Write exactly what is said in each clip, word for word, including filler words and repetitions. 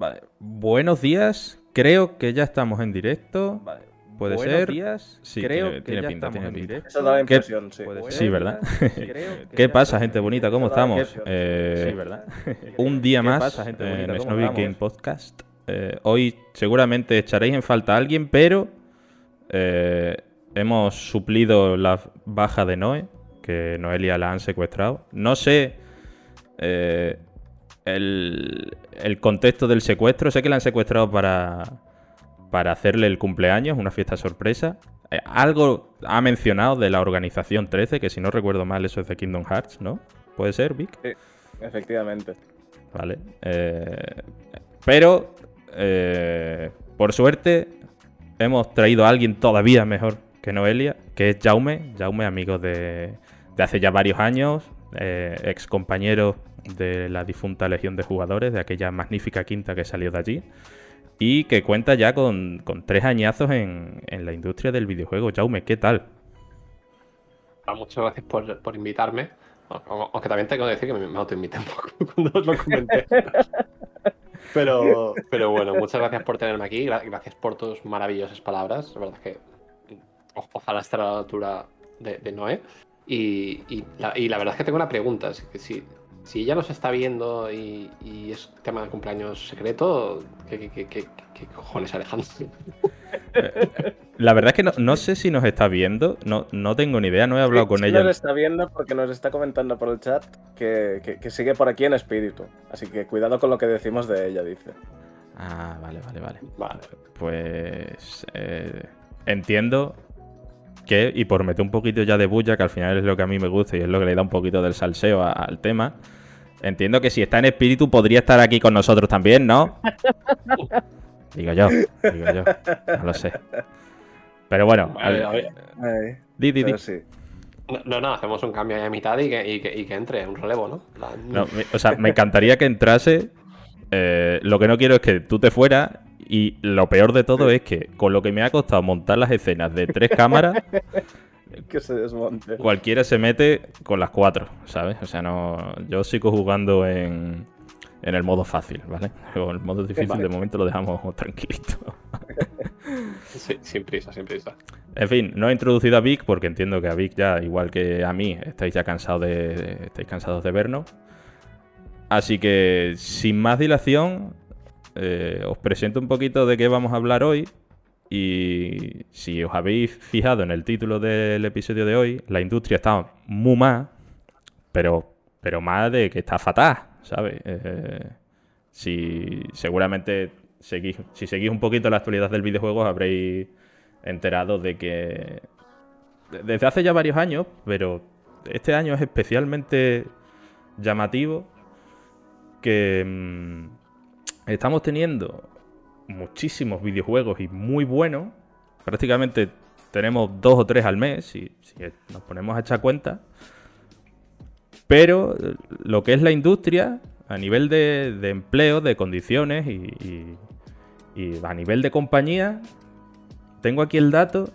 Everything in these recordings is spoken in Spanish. Vale. Buenos días, creo que ya estamos en directo. Vale. Puede Buenos ser. Días, sí, creo tiene, que tiene ya pinta, estamos tiene en directo. Eso da la impresión, sí. Sí, ¿verdad? ¿Qué pasa, gente bonita? ¿Cómo estamos? Sí, ¿verdad? Un día más en el Snovic Games Podcast. Eh, hoy seguramente echaréis en falta a alguien, pero eh, hemos suplido la baja de Noé, que Noelia la han secuestrado. No sé eh, el, el contexto del secuestro. Sé que la han secuestrado para, para hacerle el cumpleaños, una fiesta sorpresa. Eh, algo ha mencionado de la organización trece, que si no recuerdo mal eso es de Kingdom Hearts, ¿no? ¿Puede ser, Vic? Sí, efectivamente. Vale. Eh, pero... Eh, por suerte hemos traído a alguien todavía mejor que Noelia, que es Jaume, Jaume amigo de, de hace ya varios años, eh, ex compañero de la difunta Legión de Jugadores, de aquella magnífica quinta que salió de allí, y que cuenta ya con, con tres añazos en, en la industria del videojuego. Jaume, ¿qué tal? Muchas gracias por, por invitarme, aunque también tengo que decir que me autoinvité un poco cuando os lo comenté. Pero, pero bueno, muchas gracias por tenerme aquí, gracias por tus maravillosas palabras, la verdad es que ojalá esté a la altura de, de Noé, y, y, la, y la verdad es que tengo una pregunta, si, si ella nos está viendo y, y es tema de cumpleaños secreto, ¿qué, qué, qué, qué, qué cojones, Alejandro? La verdad es que no, no sé si nos está viendo, no, no tengo ni idea, no he hablado sí, con sí ella. Nos está viendo porque nos está comentando por el chat que, que, que sigue por aquí en espíritu, así que cuidado con lo que decimos de ella, dice. Ah, vale, vale, vale. Vale. Pues eh, entiendo que, y por meter un poquito ya de bulla, que al final es lo que a mí me gusta y es lo que le da un poquito del salseo a, al tema, entiendo que si está en espíritu podría estar aquí con nosotros también, ¿no? Digo yo, digo yo, no lo sé. Pero bueno, vale, a ver. A ver. Di, di, di. Pero sí. No, no, hacemos un cambio ahí a mitad y que, y que, y que entre, un relevo, ¿no? La... no o sea, me encantaría que entrase. Eh, lo que no quiero es que tú te fueras. Y lo peor de todo es que con lo que me ha costado montar las escenas de tres cámaras, que se desmonte. Cualquiera se mete con las cuatro, ¿sabes? O sea, no. Yo sigo jugando en. En el modo fácil, ¿vale? O el modo difícil vale. De momento lo dejamos tranquilito. Sí, sin prisa, sin prisa. En fin, no he introducido a Vic porque entiendo que a Vic ya, igual que a mí, estáis ya cansados de, estáis cansados de vernos. Así que, sin más dilación, eh, os presento un poquito de qué vamos a hablar hoy. Y si os habéis fijado en el título del episodio de hoy, la industria está muy mal, pero, pero más de que está fatal. ¿Sabes? Eh, si seguramente seguís, si seguís un poquito la actualidad del videojuego, os habréis enterado de que desde hace ya varios años, pero este año es especialmente llamativo, que mmm, estamos teniendo muchísimos videojuegos y muy buenos. Prácticamente tenemos dos o tres al mes, si, si nos ponemos a echar cuenta. Pero lo que es la industria, a nivel de, de empleo, de condiciones y, y, y a nivel de compañía, tengo aquí el dato,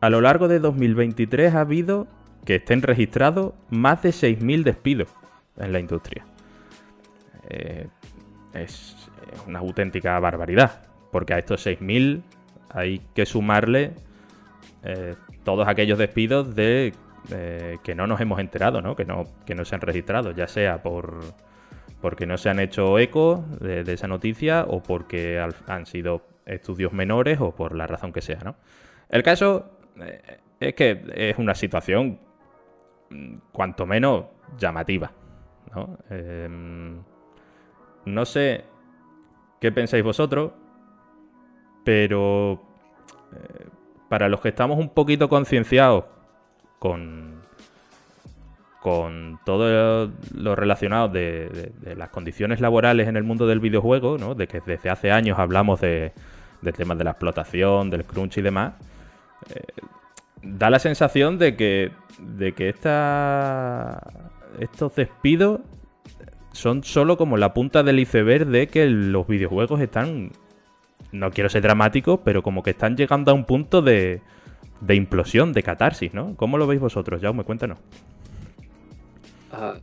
a lo largo de dos mil veintitrés ha habido, que estén registrados, más de seis mil despidos en la industria. Eh, es, es una auténtica barbaridad, porque a estos seis mil hay que sumarle eh, todos aquellos despidos de... Eh, que no nos hemos enterado, ¿no? Que no, que no se han registrado, ya sea por porque no se han hecho eco de, de esa noticia o porque al, han sido estudios menores o por la razón que sea, ¿no? El caso eh, es que es una situación cuanto menos llamativa, ¿no? Eh, no sé qué pensáis vosotros, pero eh, para los que estamos un poquito concienciados Con, con todo lo relacionado de, de, de las condiciones laborales en el mundo del videojuego, ¿no? De que desde hace años hablamos de, de temas de la explotación, del crunch y demás, eh, da la sensación de que, de que esta, estos despidos son solo como la punta del iceberg de que los videojuegos están, no quiero ser dramático, pero como que están llegando a un punto de... de implosión, de catarsis, ¿no? ¿Cómo lo veis vosotros? Jaume, cuéntanos. Uh,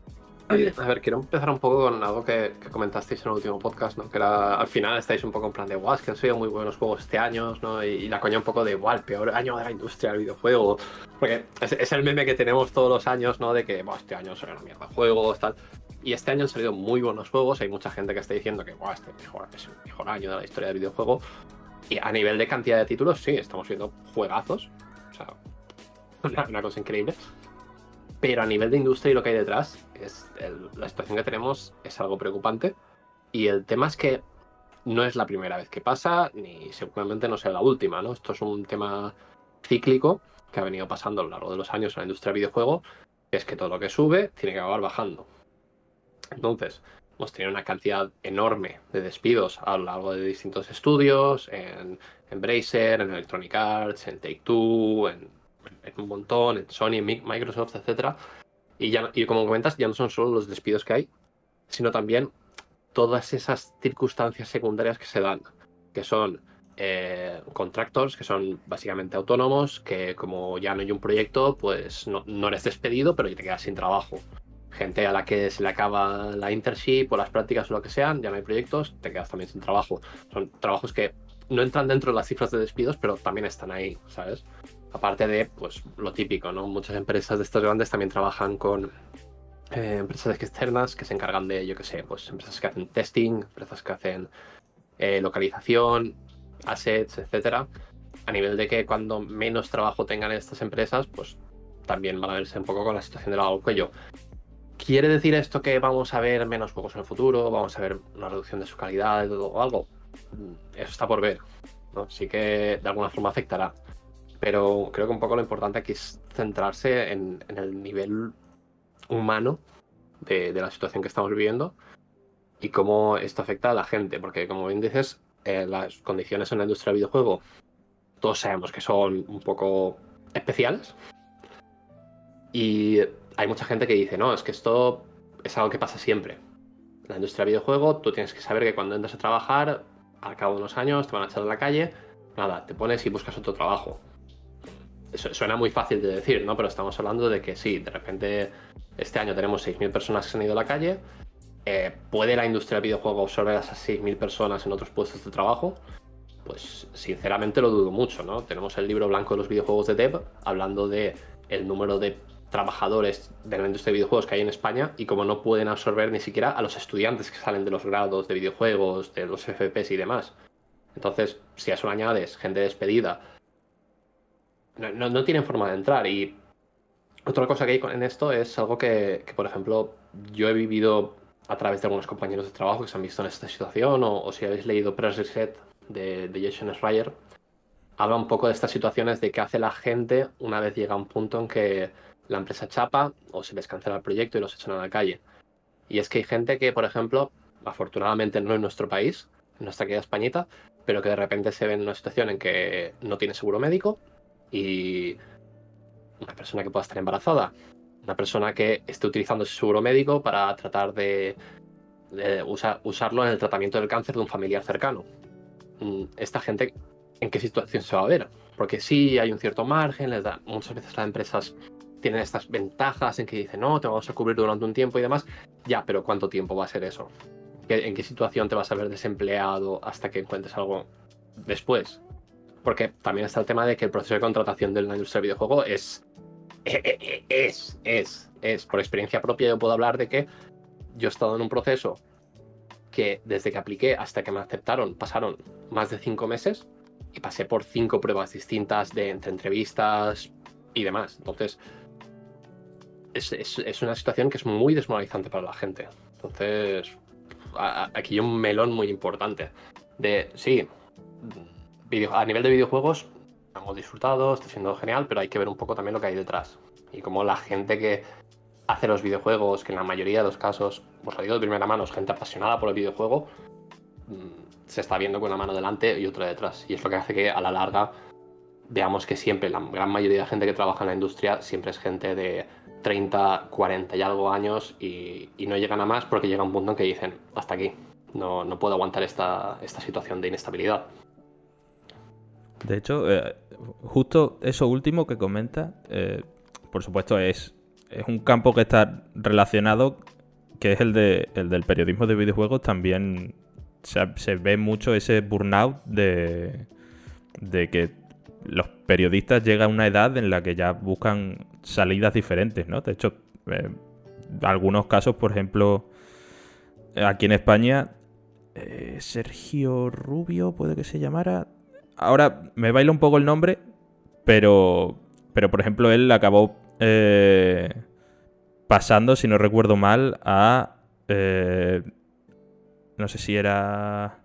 Oye, a ver, quiero empezar un poco con algo que, que comentasteis en el último podcast, ¿no? Que era, al final estáis un poco en plan de, guau, es que han sido muy buenos juegos este año, ¿no? Y, y la coña un poco de, guau, el peor año de la industria del videojuego. Porque es, es el meme que tenemos todos los años, ¿no? De que, guau, este año son una mierda de juegos, tal. Y este año han salido muy buenos juegos, hay mucha gente que está diciendo que, guau, este mejor, es el mejor año de la historia del videojuego. Y a nivel de cantidad de títulos, sí, estamos viendo juegazos. O sea, una, una cosa increíble. Pero a nivel de industria y lo que hay detrás, es el, la situación que tenemos es algo preocupante. Y el tema es que no es la primera vez que pasa, ni seguramente no será la última, ¿no? Esto es un tema cíclico que ha venido pasando a lo largo de los años en la industria del videojuego, que es que todo lo que sube tiene que acabar bajando. Entonces, hemos tenido una cantidad enorme de despidos a lo largo de distintos estudios, en Embracer, en Electronic Arts, en Take-Two, en... en un montón, en Sony, en Microsoft, etcétera. Y, ya, y como comentas, ya no son solo los despidos que hay, sino también todas esas circunstancias secundarias que se dan, que son eh, contractors, que son básicamente autónomos, que como ya no hay un proyecto, pues no, no eres despedido, pero ya te quedas sin trabajo. Gente a la que se le acaba la internship o las prácticas o lo que sean, ya no hay proyectos, te quedas también sin trabajo. Son trabajos que no entran dentro de las cifras de despidos, pero también están ahí, ¿sabes? Aparte de, pues, lo típico, ¿no? Muchas empresas de estas grandes también trabajan con eh, empresas externas que se encargan de, yo qué sé, pues, empresas que hacen testing, empresas que hacen eh, localización, assets, etcétera. A nivel de que cuando menos trabajo tengan estas empresas, pues, también van a verse un poco con la situación del agua al cuello. ¿Quiere decir esto que vamos a ver menos juegos en el futuro? ¿Vamos a ver una reducción de su calidad o algo? Eso está por ver, ¿no? Sí que, de alguna forma, afectará. Pero creo que un poco lo importante aquí es centrarse en, en el nivel humano de, de la situación que estamos viviendo y cómo esto afecta a la gente. Porque, como bien dices, eh, las condiciones en la industria del videojuego todos sabemos que son un poco especiales. Y hay mucha gente que dice, no, es que esto es algo que pasa siempre. En la industria del videojuego tú tienes que saber que cuando entras a trabajar, al cabo de unos años te van a echar a la calle, nada, te pones y buscas otro trabajo. Suena muy fácil de decir, ¿no? Pero estamos hablando de que sí, de repente este año tenemos seis mil personas que se han ido a la calle. Eh, ¿Puede la industria del videojuego absorber a esas seis mil personas en otros puestos de trabajo? Pues sinceramente lo dudo mucho, ¿no? Tenemos el libro blanco de los videojuegos de Dev hablando de el número de trabajadores de la industria de videojuegos que hay en España y cómo no pueden absorber ni siquiera a los estudiantes que salen de los grados de videojuegos, de los F P S y demás. Entonces, si a eso le añades gente despedida, No, no, no tienen forma de entrar. Y otra cosa que hay en esto es algo que, que, por ejemplo, yo he vivido a través de algunos compañeros de trabajo que se han visto en esta situación, o, o si habéis leído Press Reset de, de Jason Schreier, habla un poco de estas situaciones de qué hace la gente una vez llega a un punto en que la empresa chapa o se les cancela el proyecto y los echan a la calle. Y es que hay gente que, por ejemplo, afortunadamente no en nuestro país, en nuestra querida Españita, pero que de repente se ve en una situación en que no tiene seguro médico, y una persona que pueda estar embarazada, una persona que esté utilizando ese seguro médico para tratar de, de usar, usarlo en el tratamiento del cáncer de un familiar cercano. Esta gente, ¿en qué situación se va a ver? Porque sí, hay un cierto margen, les da, muchas veces las empresas tienen estas ventajas en que dicen, no, te vamos a cubrir durante un tiempo y demás. Ya, pero ¿cuánto tiempo va a ser eso? ¿En qué situación te vas a ver desempleado hasta que encuentres algo después? Porque también está el tema de que el proceso de contratación de la industria del videojuego es, es, es, es, es. Por experiencia propia yo puedo hablar de que yo he estado en un proceso que desde que apliqué hasta que me aceptaron pasaron más de cinco meses y pasé por cinco pruebas distintas de entre entrevistas y demás. Entonces, es, es, es una situación que es muy desmoralizante para la gente. Entonces, a, aquí hay un melón muy importante de, sí... a nivel de videojuegos hemos disfrutado, está siendo genial, pero hay que ver un poco también lo que hay detrás. Y como la gente que hace los videojuegos, que en la mayoría de los casos, os lo digo de primera mano, es gente apasionada por el videojuego, se está viendo con una mano delante y otra detrás. Y es lo que hace que a la larga veamos que siempre la gran mayoría de la gente que trabaja en la industria siempre es gente de treinta, cuarenta y algo años y, y no llegan a más porque llega un punto en que dicen, hasta aquí, no, no puedo aguantar esta, esta situación de inestabilidad. De hecho, eh, justo eso último que comentas, eh, por supuesto, es, es un campo que está relacionado que es el de el del periodismo de videojuegos, también se, se ve mucho ese burnout de, de que los periodistas llegan a una edad en la que ya buscan salidas diferentes, ¿no? De hecho, eh, algunos casos, por ejemplo, aquí en España, eh, Sergio Rubio, puede que se llamara. Ahora me baila un poco el nombre, pero, pero por ejemplo, él acabó eh, pasando, si no recuerdo mal, a... Eh, no sé si era...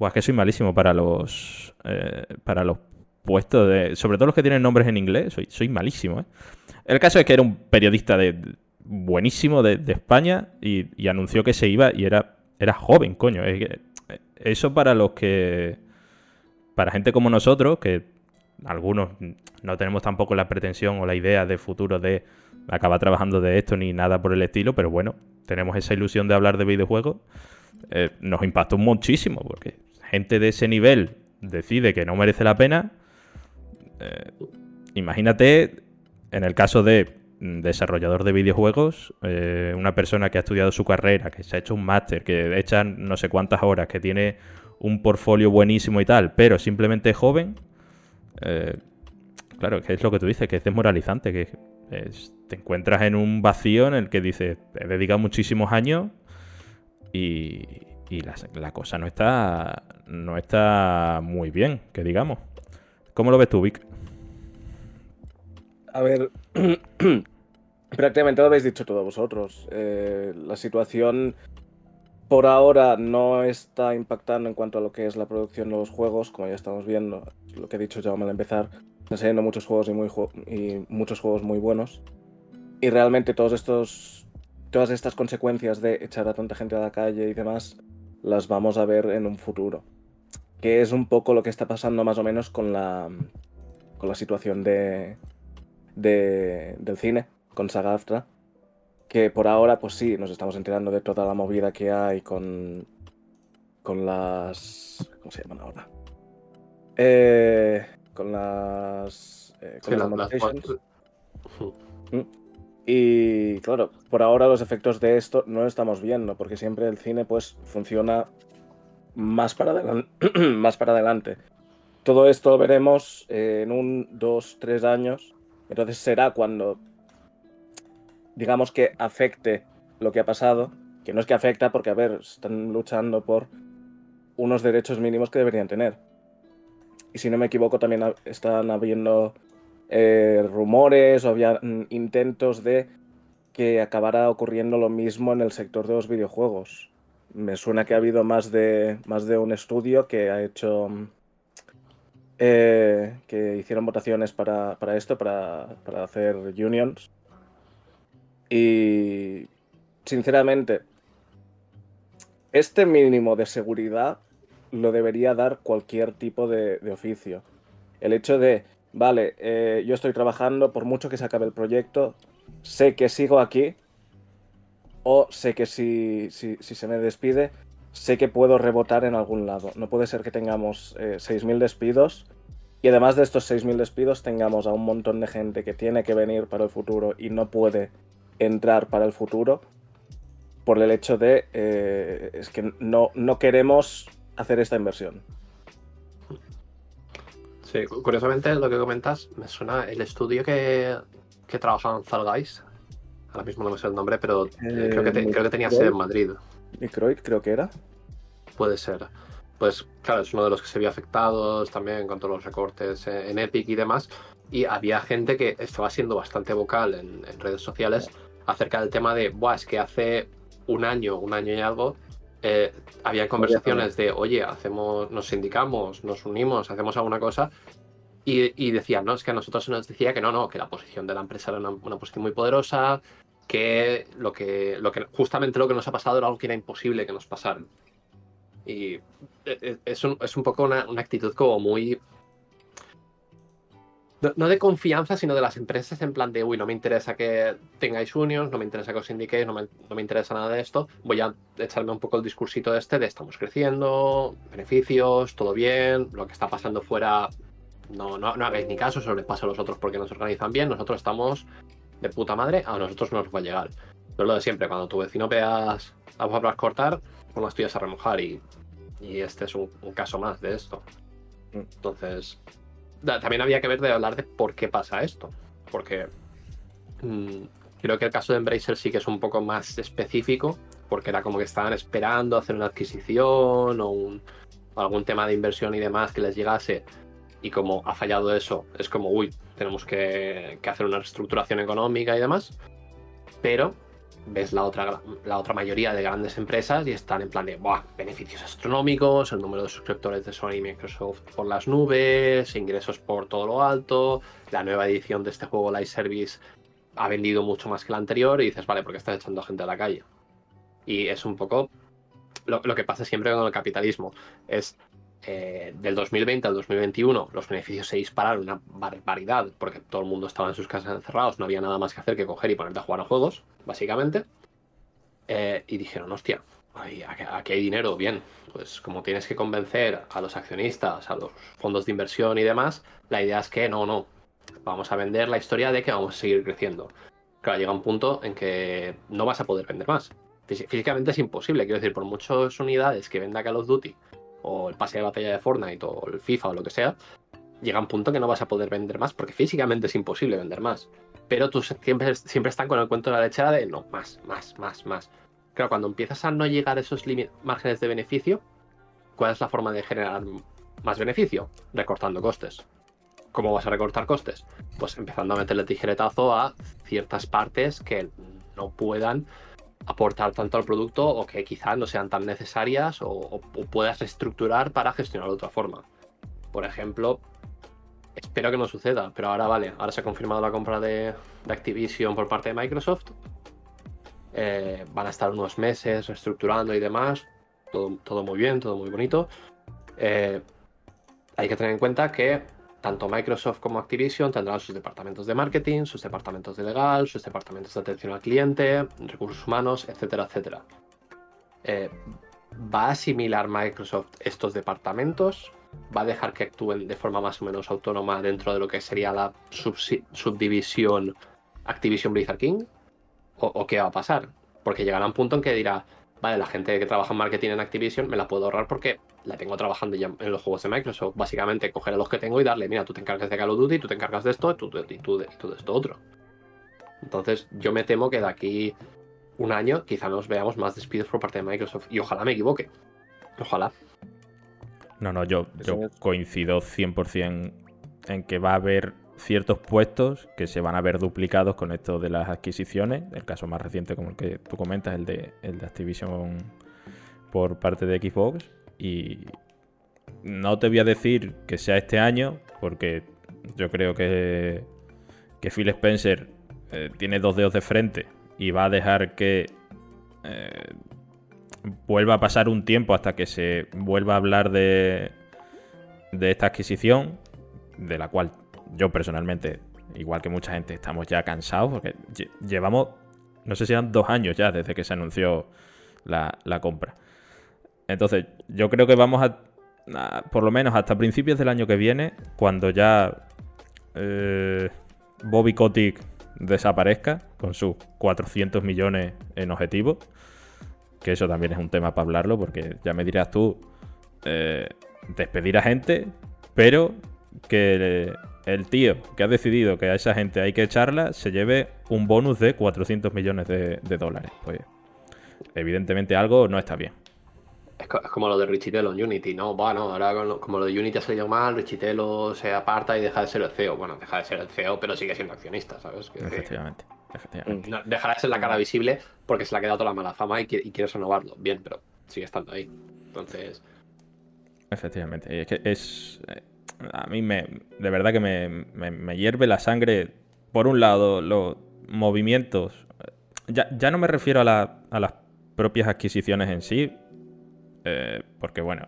Buah, es que soy malísimo para los... Eh, para los puestos de... Sobre todo los que tienen nombres en inglés. Soy, soy malísimo, ¿eh? El caso es que era un periodista de... buenísimo de, de España y, y anunció que se iba y era, era joven, coño. Eso para los que... Para gente como nosotros, que algunos no tenemos tampoco la pretensión o la idea de futuro de acabar trabajando de esto ni nada por el estilo, pero bueno, tenemos esa ilusión de hablar de videojuegos. Eh, nos impactó muchísimo porque gente de ese nivel decide que no merece la pena. Eh, imagínate, en el caso de desarrollador de videojuegos, eh, una persona que ha estudiado su carrera, que se ha hecho un máster, que echa no sé cuántas horas, que tiene un portfolio buenísimo y tal, pero simplemente joven. Eh, claro, que es lo que tú dices, que es desmoralizante, que es, te encuentras en un vacío en el que dices, he dedicado muchísimos años y, y la, la cosa no está, no está muy bien, que digamos. ¿Cómo lo ves tú, Vic? A ver, prácticamente lo habéis dicho todos vosotros. Eh, la situación por ahora no está impactando en cuanto a lo que es la producción de los juegos, como ya estamos viendo, lo que he dicho ya al empezar. Están saliendo muchos juegos y, muy ju- y muchos juegos muy buenos. Y realmente todos estos, todas estas consecuencias de echar a tanta gente a la calle y demás, las vamos a ver en un futuro. Que es un poco lo que está pasando más o menos con la, con la situación de... De, del cine, con SAG-AFTRA, que por ahora, pues sí, nos estamos enterando de toda la movida que hay con, con las... ¿Cómo se llaman ahora? Eh, con las... Eh, con sí, las, las, las... Y claro, por ahora los efectos de esto no lo estamos viendo, porque siempre el cine pues funciona más para, adelan- más para adelante. Todo esto lo veremos en un, dos, tres años. Entonces será cuando, digamos que afecte lo que ha pasado, que no es que afecta porque, a ver, están luchando por unos derechos mínimos que deberían tener. Y si no me equivoco, también están habiendo eh, rumores o había intentos de que acabara ocurriendo lo mismo en el sector de los videojuegos. Me suena que ha habido más de, más de un estudio que ha hecho... Eh, que hicieron votaciones para, para esto, para, para hacer unions. Y sinceramente, este mínimo de seguridad lo debería dar cualquier tipo de, de oficio. El hecho de, vale, eh, yo estoy trabajando, por mucho que se acabe el proyecto, sé que sigo aquí, o sé que si, si, si se me despide, sé que puedo rebotar en algún lado. No puede ser que tengamos eh, seis mil despidos y además de estos seis mil despidos tengamos a un montón de gente que tiene que venir para el futuro y no puede entrar para el futuro por el hecho de eh, es que no, no queremos hacer esta inversión. Sí, curiosamente lo que comentas me suena el estudio que, que trabajaba en Fall Guys. Ahora mismo no me sé el nombre, pero eh, eh, creo, que te, creo que tenía sede en Madrid. Microid, creo que era. Puede ser. Pues claro, es uno de los que se vio afectados también con todos los recortes en Epic y demás. Y había gente que estaba siendo bastante vocal en, en redes sociales acerca del tema de, buah, es que hace un año, un año y algo, eh, había conversaciones de, oye, hacemos, nos sindicamos, nos unimos, hacemos alguna cosa. Y, y decían, no, es que a nosotros se nos decía que no, no, que la posición de la empresa era una, una posición muy poderosa, que lo que lo que justamente lo que nos ha pasado era algo que era imposible que nos pasara. Y es un, es un poco una, una actitud como muy... No, no de confianza, sino de las empresas en plan de, uy, no me interesa que tengáis unions, no me interesa que os indiquéis, no me, no me interesa nada de esto. Voy a echarme un poco el discursito este de estamos creciendo, beneficios, todo bien, lo que está pasando fuera, no, no, no hagáis ni caso, sobrepasa a los otros porque nos organizan bien, nosotros estamos... de puta madre, a nosotros no nos va a llegar. Pero lo de siempre, cuando tu vecino veas las papas cortar, pon las tuyas a remojar y, y este es un, un caso más de esto. Entonces, da, también había que ver de hablar de por qué pasa esto, porque mmm, creo que el caso de Embracer sí que es un poco más específico, porque era como que estaban esperando hacer una adquisición o, un, o algún tema de inversión y demás que les llegase, y como ha fallado eso, es como, uy, tenemos que, que hacer una reestructuración económica y demás. Pero ves la otra, la otra mayoría de grandes empresas y están en plan de, ¡buah!, beneficios astronómicos, el número de suscriptores de Sony y Microsoft por las nubes, ingresos por todo lo alto, la nueva edición de este juego Live Service ha vendido mucho más que la anterior, y dices, vale, ¿por qué estás echando a gente a la calle? Y es un poco lo, lo que pasa siempre con el capitalismo. Es... Eh, del dos mil veinte al dos mil veintiuno los beneficios se dispararon una barbaridad, porque todo el mundo estaba en sus casas encerrados, no había nada más que hacer que coger y ponerte a jugar a juegos, básicamente, eh, y dijeron, hostia, ay, aquí hay dinero, bien, pues como tienes que convencer a los accionistas, a los fondos de inversión y demás, la idea es que no, no, vamos a vender la historia de que vamos a seguir creciendo. Claro, llega un punto en que no vas a poder vender más, Fís- físicamente es imposible, quiero decir, por muchas unidades que venda Call of Duty, o el pase de batalla de Fortnite, o el FIFA, o lo que sea, llega un punto que no vas a poder vender más, porque físicamente es imposible vender más. Pero tú siempre, siempre están con el cuento de la lechera de no, más, más, más, más. Claro, cuando empiezas a no llegar a esos márgenes de beneficio, ¿cuál es la forma de generar más beneficio? Recortando costes. ¿Cómo vas a recortar costes? Pues empezando a meterle tijeretazo a ciertas partes que no puedan aportar tanto al producto, o que quizás no sean tan necesarias, o, o, o puedas reestructurar para gestionarlo de otra forma. Por ejemplo, espero que no suceda, pero ahora vale, ahora se ha confirmado la compra de, de Activision por parte de Microsoft. Eh, van a estar unos meses reestructurando y demás, todo, todo muy bien, todo muy bonito. Eh, hay que tener en cuenta que tanto Microsoft como Activision tendrán sus departamentos de marketing, sus departamentos de legal, sus departamentos de atención al cliente, recursos humanos, etcétera, etcétera. Eh, ¿Va a asimilar Microsoft estos departamentos? ¿Va a dejar que actúen de forma más o menos autónoma dentro de lo que sería la subsi- subdivisión Activision Blizzard King? ¿O, ¿O qué va a pasar? Porque llegará un punto en que dirá, vale, la gente que trabaja en marketing en Activision me la puedo ahorrar porque la tengo trabajando ya en los juegos de Microsoft. Básicamente, coger a los que tengo y darle, mira, tú te encargas de Call of Duty, tú te encargas de esto, y tú, y tú, y tú de esto otro. Entonces, yo me temo que de aquí un año quizá nos veamos más despidos por parte de Microsoft. Y ojalá me equivoque. Ojalá. No, no, yo, yo coincido cien por ciento en que va a haber ciertos puestos que se van a ver duplicados con esto de las adquisiciones. El caso más reciente, como el que tú comentas, el de, el de Activision por parte de Xbox. Y no te voy a decir que sea este año, porque yo creo que, que Phil Spencer eh, tiene dos dedos de frente y va a dejar que eh, vuelva a pasar un tiempo hasta que se vuelva a hablar de, de esta adquisición, de la cual yo personalmente, igual que mucha gente, estamos ya cansados, porque llevamos, no sé si eran dos años ya desde que se anunció la, la compra. Entonces, yo creo que vamos a, a, por lo menos hasta principios del año que viene, cuando ya eh, Bobby Kotick desaparezca con sus cuatrocientos millones en objetivos, que eso también es un tema para hablarlo, porque ya me dirás tú, eh, despedir a gente, pero que el tío que ha decidido que a esa gente hay que echarla se lleve un bonus de cuatrocientos millones de, de dólares. Pues evidentemente algo no está bien. Es como lo de Richitelo en Unity, ¿no? Bueno, ahora como lo de Unity ha salido mal, Richitelo se aparta y deja de ser el C E O. Bueno, deja de ser el C E O, pero sigue siendo accionista, ¿sabes? Que efectivamente, efectivamente. No, dejará de ser la cara visible porque se le ha quedado toda la mala fama y quiere renovarlo. Bien, pero sigue estando ahí. Entonces... Efectivamente. Y es que es... A mí me... De verdad que me, me, me hierve la sangre. Por un lado, los movimientos... Ya, ya no me refiero a, la, a las propias adquisiciones en sí, porque bueno,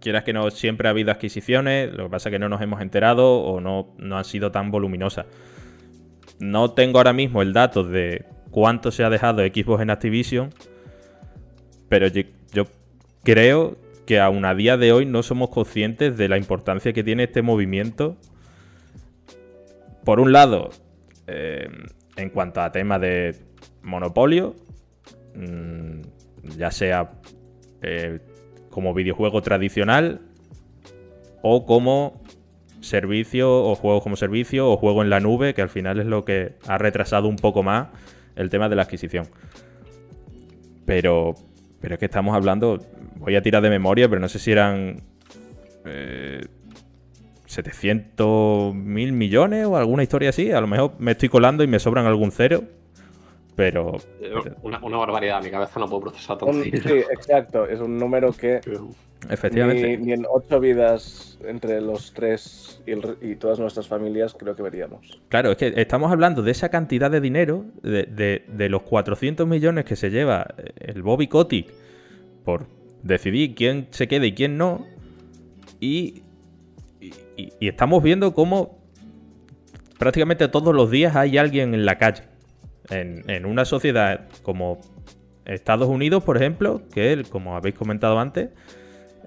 quieras que no, siempre ha habido adquisiciones, lo que pasa es que no nos hemos enterado o no, no han sido tan voluminosas. No tengo ahora mismo el dato de cuánto se ha dejado Xbox en Activision, pero yo, yo creo que aún a día de hoy no somos conscientes de la importancia que tiene este movimiento. Por un lado, eh, en cuanto a tema de monopolio, mmm, ya sea eh, como videojuego tradicional o como servicio o juego como servicio o juego en la nube, que al final es lo que ha retrasado un poco más el tema de la adquisición. Pero, pero es que estamos hablando, voy a tirar de memoria, pero no sé si eran eh, setecientos mil millones o alguna historia así. A lo mejor me estoy colando y me sobran algún cero, pero... Una, una barbaridad, mi cabeza no puedo procesar todo. Sí, exacto, es un número que... Efectivamente. Ni, ni en ocho vidas entre los tres y, el, y todas nuestras familias creo que veríamos. Claro, es que estamos hablando de esa cantidad de dinero, de, de, de los cuatrocientos millones que se lleva el Bobby Kotick por decidir quién se quede y quién no. Y, y, y estamos viendo cómo prácticamente todos los días hay alguien en la calle. En, en una sociedad como Estados Unidos, por ejemplo, que como habéis comentado antes...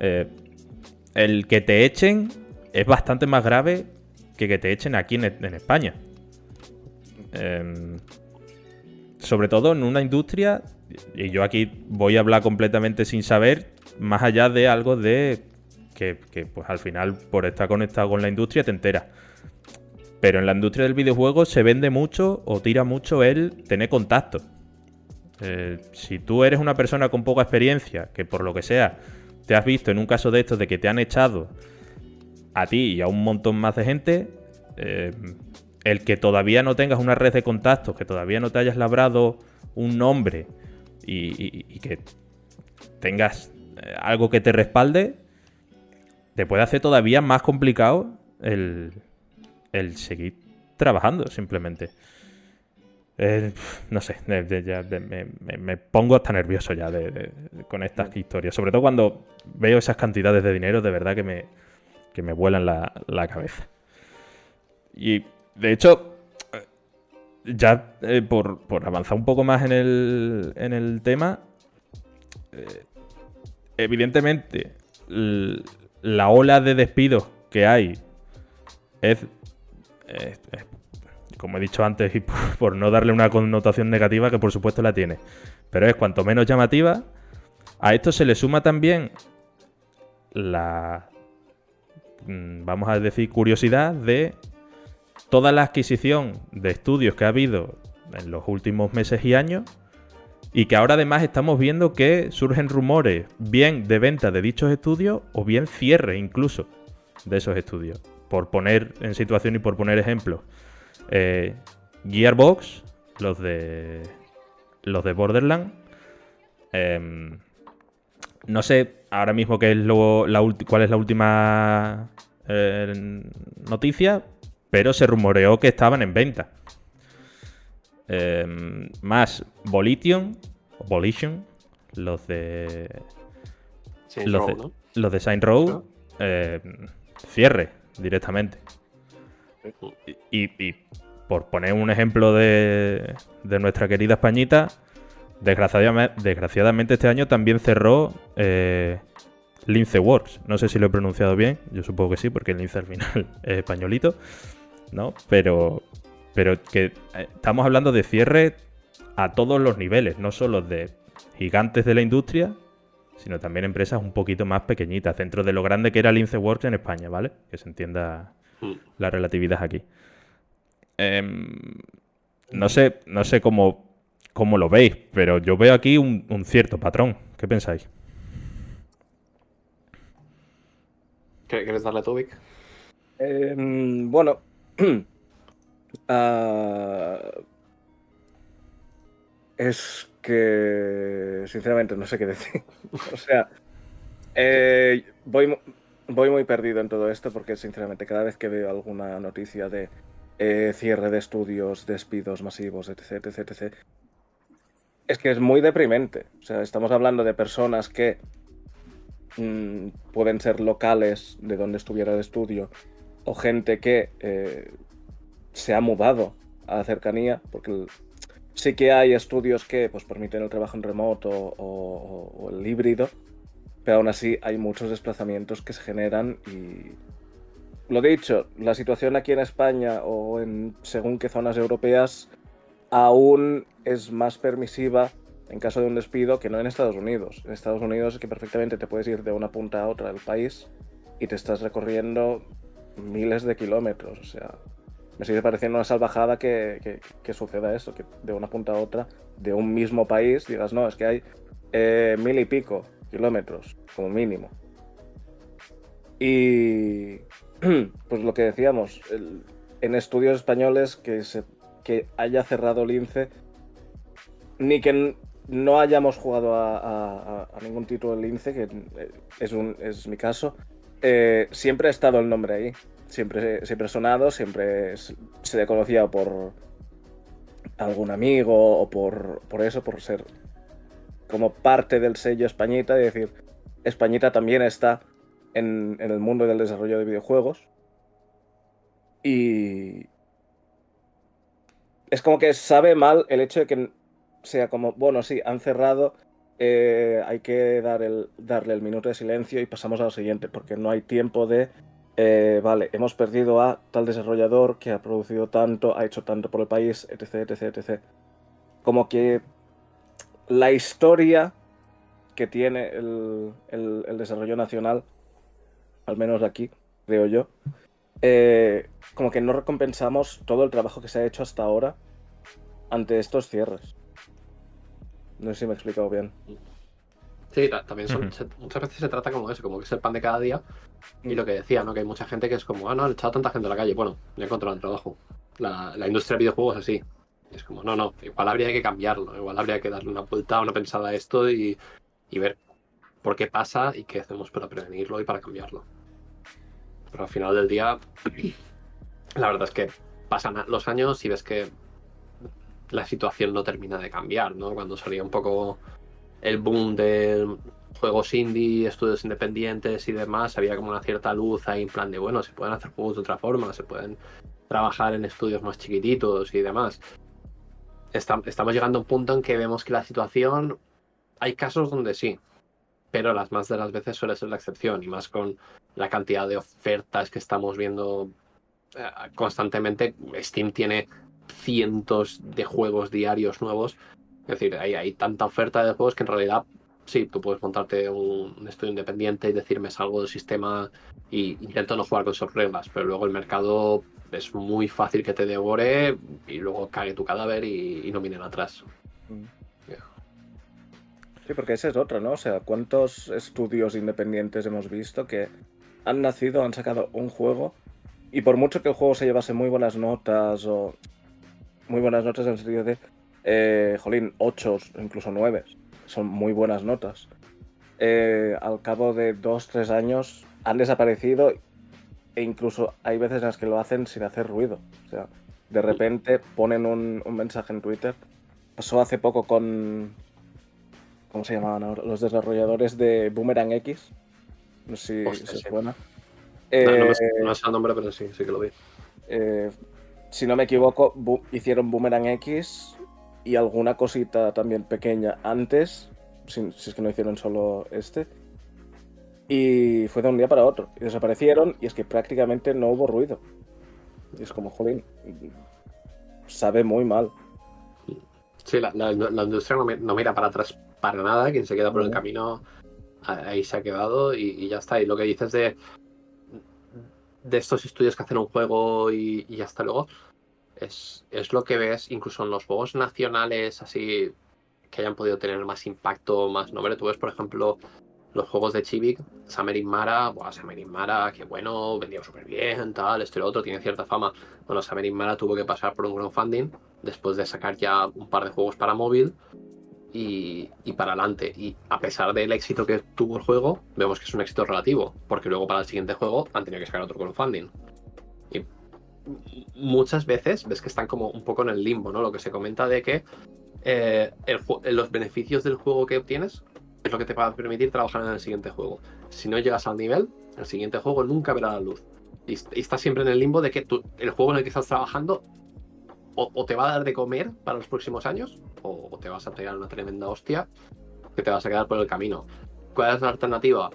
Eh, el que te echen es bastante más grave que que te echen aquí en, en España. Eh, sobre todo en una industria, y yo aquí voy a hablar completamente sin saber, más allá de algo de que, que pues al final por estar conectado con la industria te enteras. Pero en la industria del videojuego se vende mucho o tira mucho el tener contacto. Eh, si tú eres una persona con poca experiencia, que por lo que sea... te has visto en un caso de estos de que te han echado a ti y a un montón más de gente, eh, el que todavía no tengas una red de contactos, que todavía no te hayas labrado un nombre y, y, y que tengas algo que te respalde, te puede hacer todavía más complicado el, el seguir trabajando simplemente. Eh, no sé, de, de, de, de, me, me, me pongo hasta nervioso ya de, de, de, con estas historias. Sobre todo cuando veo esas cantidades de dinero, de verdad que me, que me vuelan la, la cabeza. Y, de hecho, ya eh, por, por avanzar un poco más en el, en el tema, eh, evidentemente l, la ola de despidos que hay es... es, es como he dicho antes, y por, por no darle una connotación negativa, que por supuesto la tiene, pero es cuanto menos llamativa. A esto se le suma también la, vamos a decir, curiosidad de toda la adquisición de estudios que ha habido en los últimos meses y años, y que ahora además estamos viendo que surgen rumores bien de venta de dichos estudios o bien cierre incluso de esos estudios. Por poner en situación y por poner ejemplos, Eh, Gearbox, los de los de Borderlands, eh, no sé ahora mismo qué es lo, la ulti, cuál es la última eh, noticia, pero se rumoreó que estaban en venta. Eh, más Volition, Volition, los de Saint los, Road, de, ¿no? los de Saint Row, eh, cierre directamente. Y, y por poner un ejemplo de, de nuestra querida Españita, desgraciadamente, desgraciadamente este año también cerró eh, Lince Works. No sé si lo he pronunciado bien, yo supongo que sí, porque el Lince al final es españolito, ¿no? Pero, pero que estamos hablando de cierre a todos los niveles, no solo de gigantes de la industria, sino también empresas un poquito más pequeñitas, dentro de lo grande que era Lince Works en España, ¿vale? Que se entienda... la relatividad aquí. Eh, no sé, no sé cómo, cómo lo veis, pero yo veo aquí un, un cierto patrón. ¿Qué pensáis? ¿Quieres darle tú, Vic? Eh, bueno. uh, es que... sinceramente no sé qué decir. O sea, eh, voy... Voy muy perdido en todo esto porque, sinceramente, cada vez que veo alguna noticia de eh, cierre de estudios, despidos masivos, etc, etc, etcétera, es que es muy deprimente. O sea, estamos hablando de personas que mmm, pueden ser locales de donde estuviera el estudio, o gente que eh, se ha mudado a la cercanía, porque el, sí que hay estudios que pues, permiten el trabajo en remoto o, o, o el híbrido, pero aún así hay muchos desplazamientos que se generan y... Lo dicho, la situación aquí en España o en según qué zonas europeas aún es más permisiva en caso de un despido que no en Estados Unidos. En Estados Unidos es que perfectamente te puedes ir de una punta a otra del país y te estás recorriendo miles de kilómetros. O sea, me sigue pareciendo una salvajada que, que, que suceda eso, que de una punta a otra, de un mismo país, digas, no, es que hay eh, mil y pico kilómetros, como mínimo. Y pues lo que decíamos, el, en estudios españoles que, se, que haya cerrado Lince, ni que no hayamos jugado a, a, a ningún título de Lince, que es, un, es mi caso, eh, siempre ha estado el nombre ahí, siempre siempre sonado, siempre se le conocía por algún amigo o por, por eso, por ser como parte del sello Españita, y decir, Españita también está en, en el mundo del desarrollo de videojuegos. Y es como que sabe mal el hecho de que sea como, bueno, sí, han cerrado, eh, hay que dar el, darle el minuto de silencio y pasamos a lo siguiente, porque no hay tiempo de, eh, vale, hemos perdido a tal desarrollador que ha producido tanto, ha hecho tanto por el país, etc, etc, etcétera. Como que la historia que tiene el, el, el desarrollo nacional, al menos aquí, creo yo, eh, como que no recompensamos todo el trabajo que se ha hecho hasta ahora ante estos cierres. No sé si me he explicado bien. Sí, también son, uh-huh. se, muchas veces se trata como eso, como que es el pan de cada día. Y lo que decía, ¿no? Que hay mucha gente que es como, ah, no, han echado tanta gente a la calle. Bueno, no he encontrado el trabajo. La, la industria de videojuegos es así. Es como, no, no, igual habría que cambiarlo. Igual habría que darle una vuelta, una pensada a esto y, y ver por qué pasa y qué hacemos para prevenirlo y para cambiarlo. Pero al final del día, la verdad es que pasan los años y ves que la situación no termina de cambiar, ¿no? Cuando salía un poco el boom de juegos indie, estudios independientes y demás, había como una cierta luz ahí en plan de, bueno, se pueden hacer juegos de otra forma, se pueden trabajar en estudios más chiquititos y demás. Está, estamos llegando a un punto en que vemos que la situación, hay casos donde sí, pero las más de las veces suele ser la excepción, y más con la cantidad de ofertas que estamos viendo constantemente. Steam tiene cientos de juegos diarios nuevos, es decir, hay, hay tanta oferta de juegos que en realidad, sí, tú puedes montarte un, un estudio independiente y decirme salgo del sistema y intento no jugar con sus reglas, pero luego el mercado es muy fácil que te devore y luego cague tu cadáver y, y no miren atrás. Sí, porque ese es otro, ¿no? O sea, ¿cuántos estudios independientes hemos visto que han nacido, han sacado un juego y por mucho que el juego se llevase muy buenas notas o... Muy buenas notas en el sentido de, eh, jolín, ochos, incluso nueves. Son muy buenas notas. Eh, al cabo de dos, tres años han desaparecido e incluso hay veces en las que lo hacen sin hacer ruido. O sea, de repente ponen un, un mensaje en Twitter. Pasó hace poco con... ¿Cómo se llamaban ahora? Los desarrolladores de Boomerang X. No sé si, Hostia, si sí. es buena. Eh, no, no, me sé, no sé el nombre, pero sí, sí que lo vi. Eh... Si no me equivoco, bu- hicieron Boomerang X y alguna cosita también pequeña antes, si, si es que no hicieron solo este, y fue de un día para otro. Y desaparecieron y es que prácticamente no hubo ruido. Y es como, jolín, sabe muy mal. Sí, la, la, la industria no, no mira para atrás para nada, quien se queda por el camino ahí se ha quedado y, y ya está. Y lo que dices de... de estos estudios que hacen un juego y, y hasta luego, es, es lo que ves incluso en los juegos nacionales así que hayan podido tener más impacto, más nombre. Tú ves, por ejemplo, los juegos de Chibi, Summer in Mara, buah, Summer in Mara, qué bueno, vendía súper bien, tal, esto y lo otro, tiene cierta fama. Bueno, Summer in Mara tuvo que pasar por un crowdfunding después de sacar ya un par de juegos para móvil y, y para adelante. Y a pesar del éxito que tuvo el juego, vemos que es un éxito relativo, porque luego para el siguiente juego han tenido que sacar otro crowdfunding. Y muchas veces ves que están como un poco en el limbo, ¿no? Lo que se comenta de que eh, el, los beneficios del juego que obtienes es lo que te va a permitir trabajar en el siguiente juego. Si no llegas al nivel, el siguiente juego nunca verá la luz. Y, y estás siempre en el limbo de que tú, el juego en el que estás trabajando O, o te va a dar de comer para los próximos años, o, o te vas a pegar una tremenda hostia que te vas a quedar por el camino. ¿Cuál es la alternativa?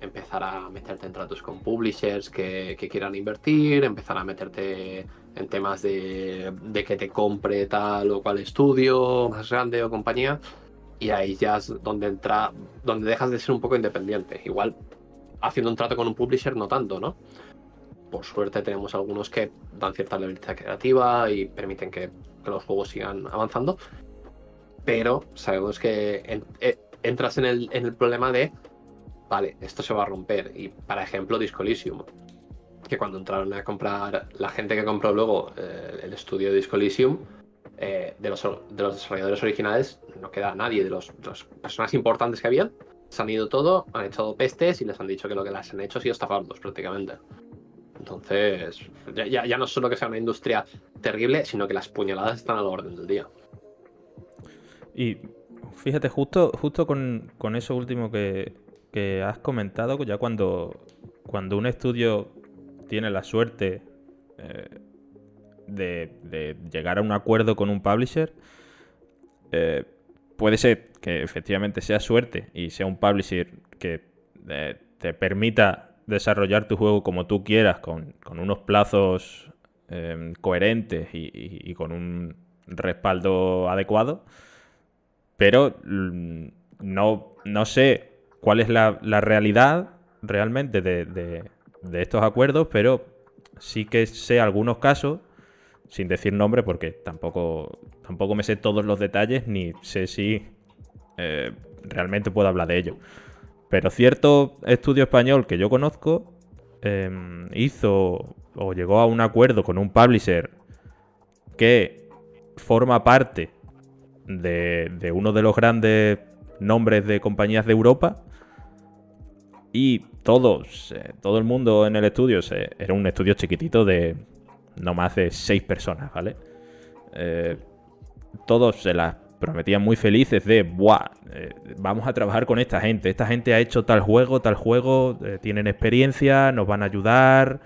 Empezar a meterte en tratos con publishers que, que quieran invertir, empezar a meterte en temas de, de que te compre tal o cual estudio más grande o compañía, y ahí ya es donde entra, donde dejas de ser un poco independiente. Igual haciendo un trato con un publisher no tanto, ¿no? Por suerte tenemos algunos que dan cierta libertad creativa y permiten que, que los juegos sigan avanzando, pero sabemos que en, en, entras en el, en el problema de, vale, esto se va a romper. Y, por ejemplo, Disco Elysium, que cuando entraron a comprar, la gente que compró luego eh, el estudio de Disco Elysium, eh, de, los, de los desarrolladores originales, no queda nadie, de los, de las personas importantes que habían, se han ido todo, han echado pestes y les han dicho que lo que las han hecho ha sido estafarlos prácticamente. Entonces, ya, ya, ya no solo que sea una industria terrible, sino que las puñaladas están a la orden del día. Y fíjate, justo, justo con, con eso último que, que has comentado, ya cuando, cuando un estudio tiene la suerte eh, de, de llegar a un acuerdo con un publisher, eh, puede ser que efectivamente sea suerte y sea un publisher que eh, te permita desarrollar tu juego como tú quieras, con, con unos plazos eh, coherentes y, y, y con un respaldo adecuado, pero no, no sé cuál es la, la realidad realmente de, de, de estos acuerdos, pero sí que sé algunos casos, sin decir nombre porque tampoco, tampoco me sé todos los detalles ni sé si eh, realmente puedo hablar de ello. Pero cierto estudio español que yo conozco eh, hizo o llegó a un acuerdo con un publisher que forma parte de, de uno de los grandes nombres de compañías de Europa, y todos, eh, todo el mundo en el estudio, se, era un estudio chiquitito de no más de seis personas, ¿vale? Eh, todos se las prometían muy felices de, ¡buah! Eh, vamos a trabajar con esta gente. Esta gente ha hecho tal juego, tal juego, eh, tienen experiencia, nos van a ayudar,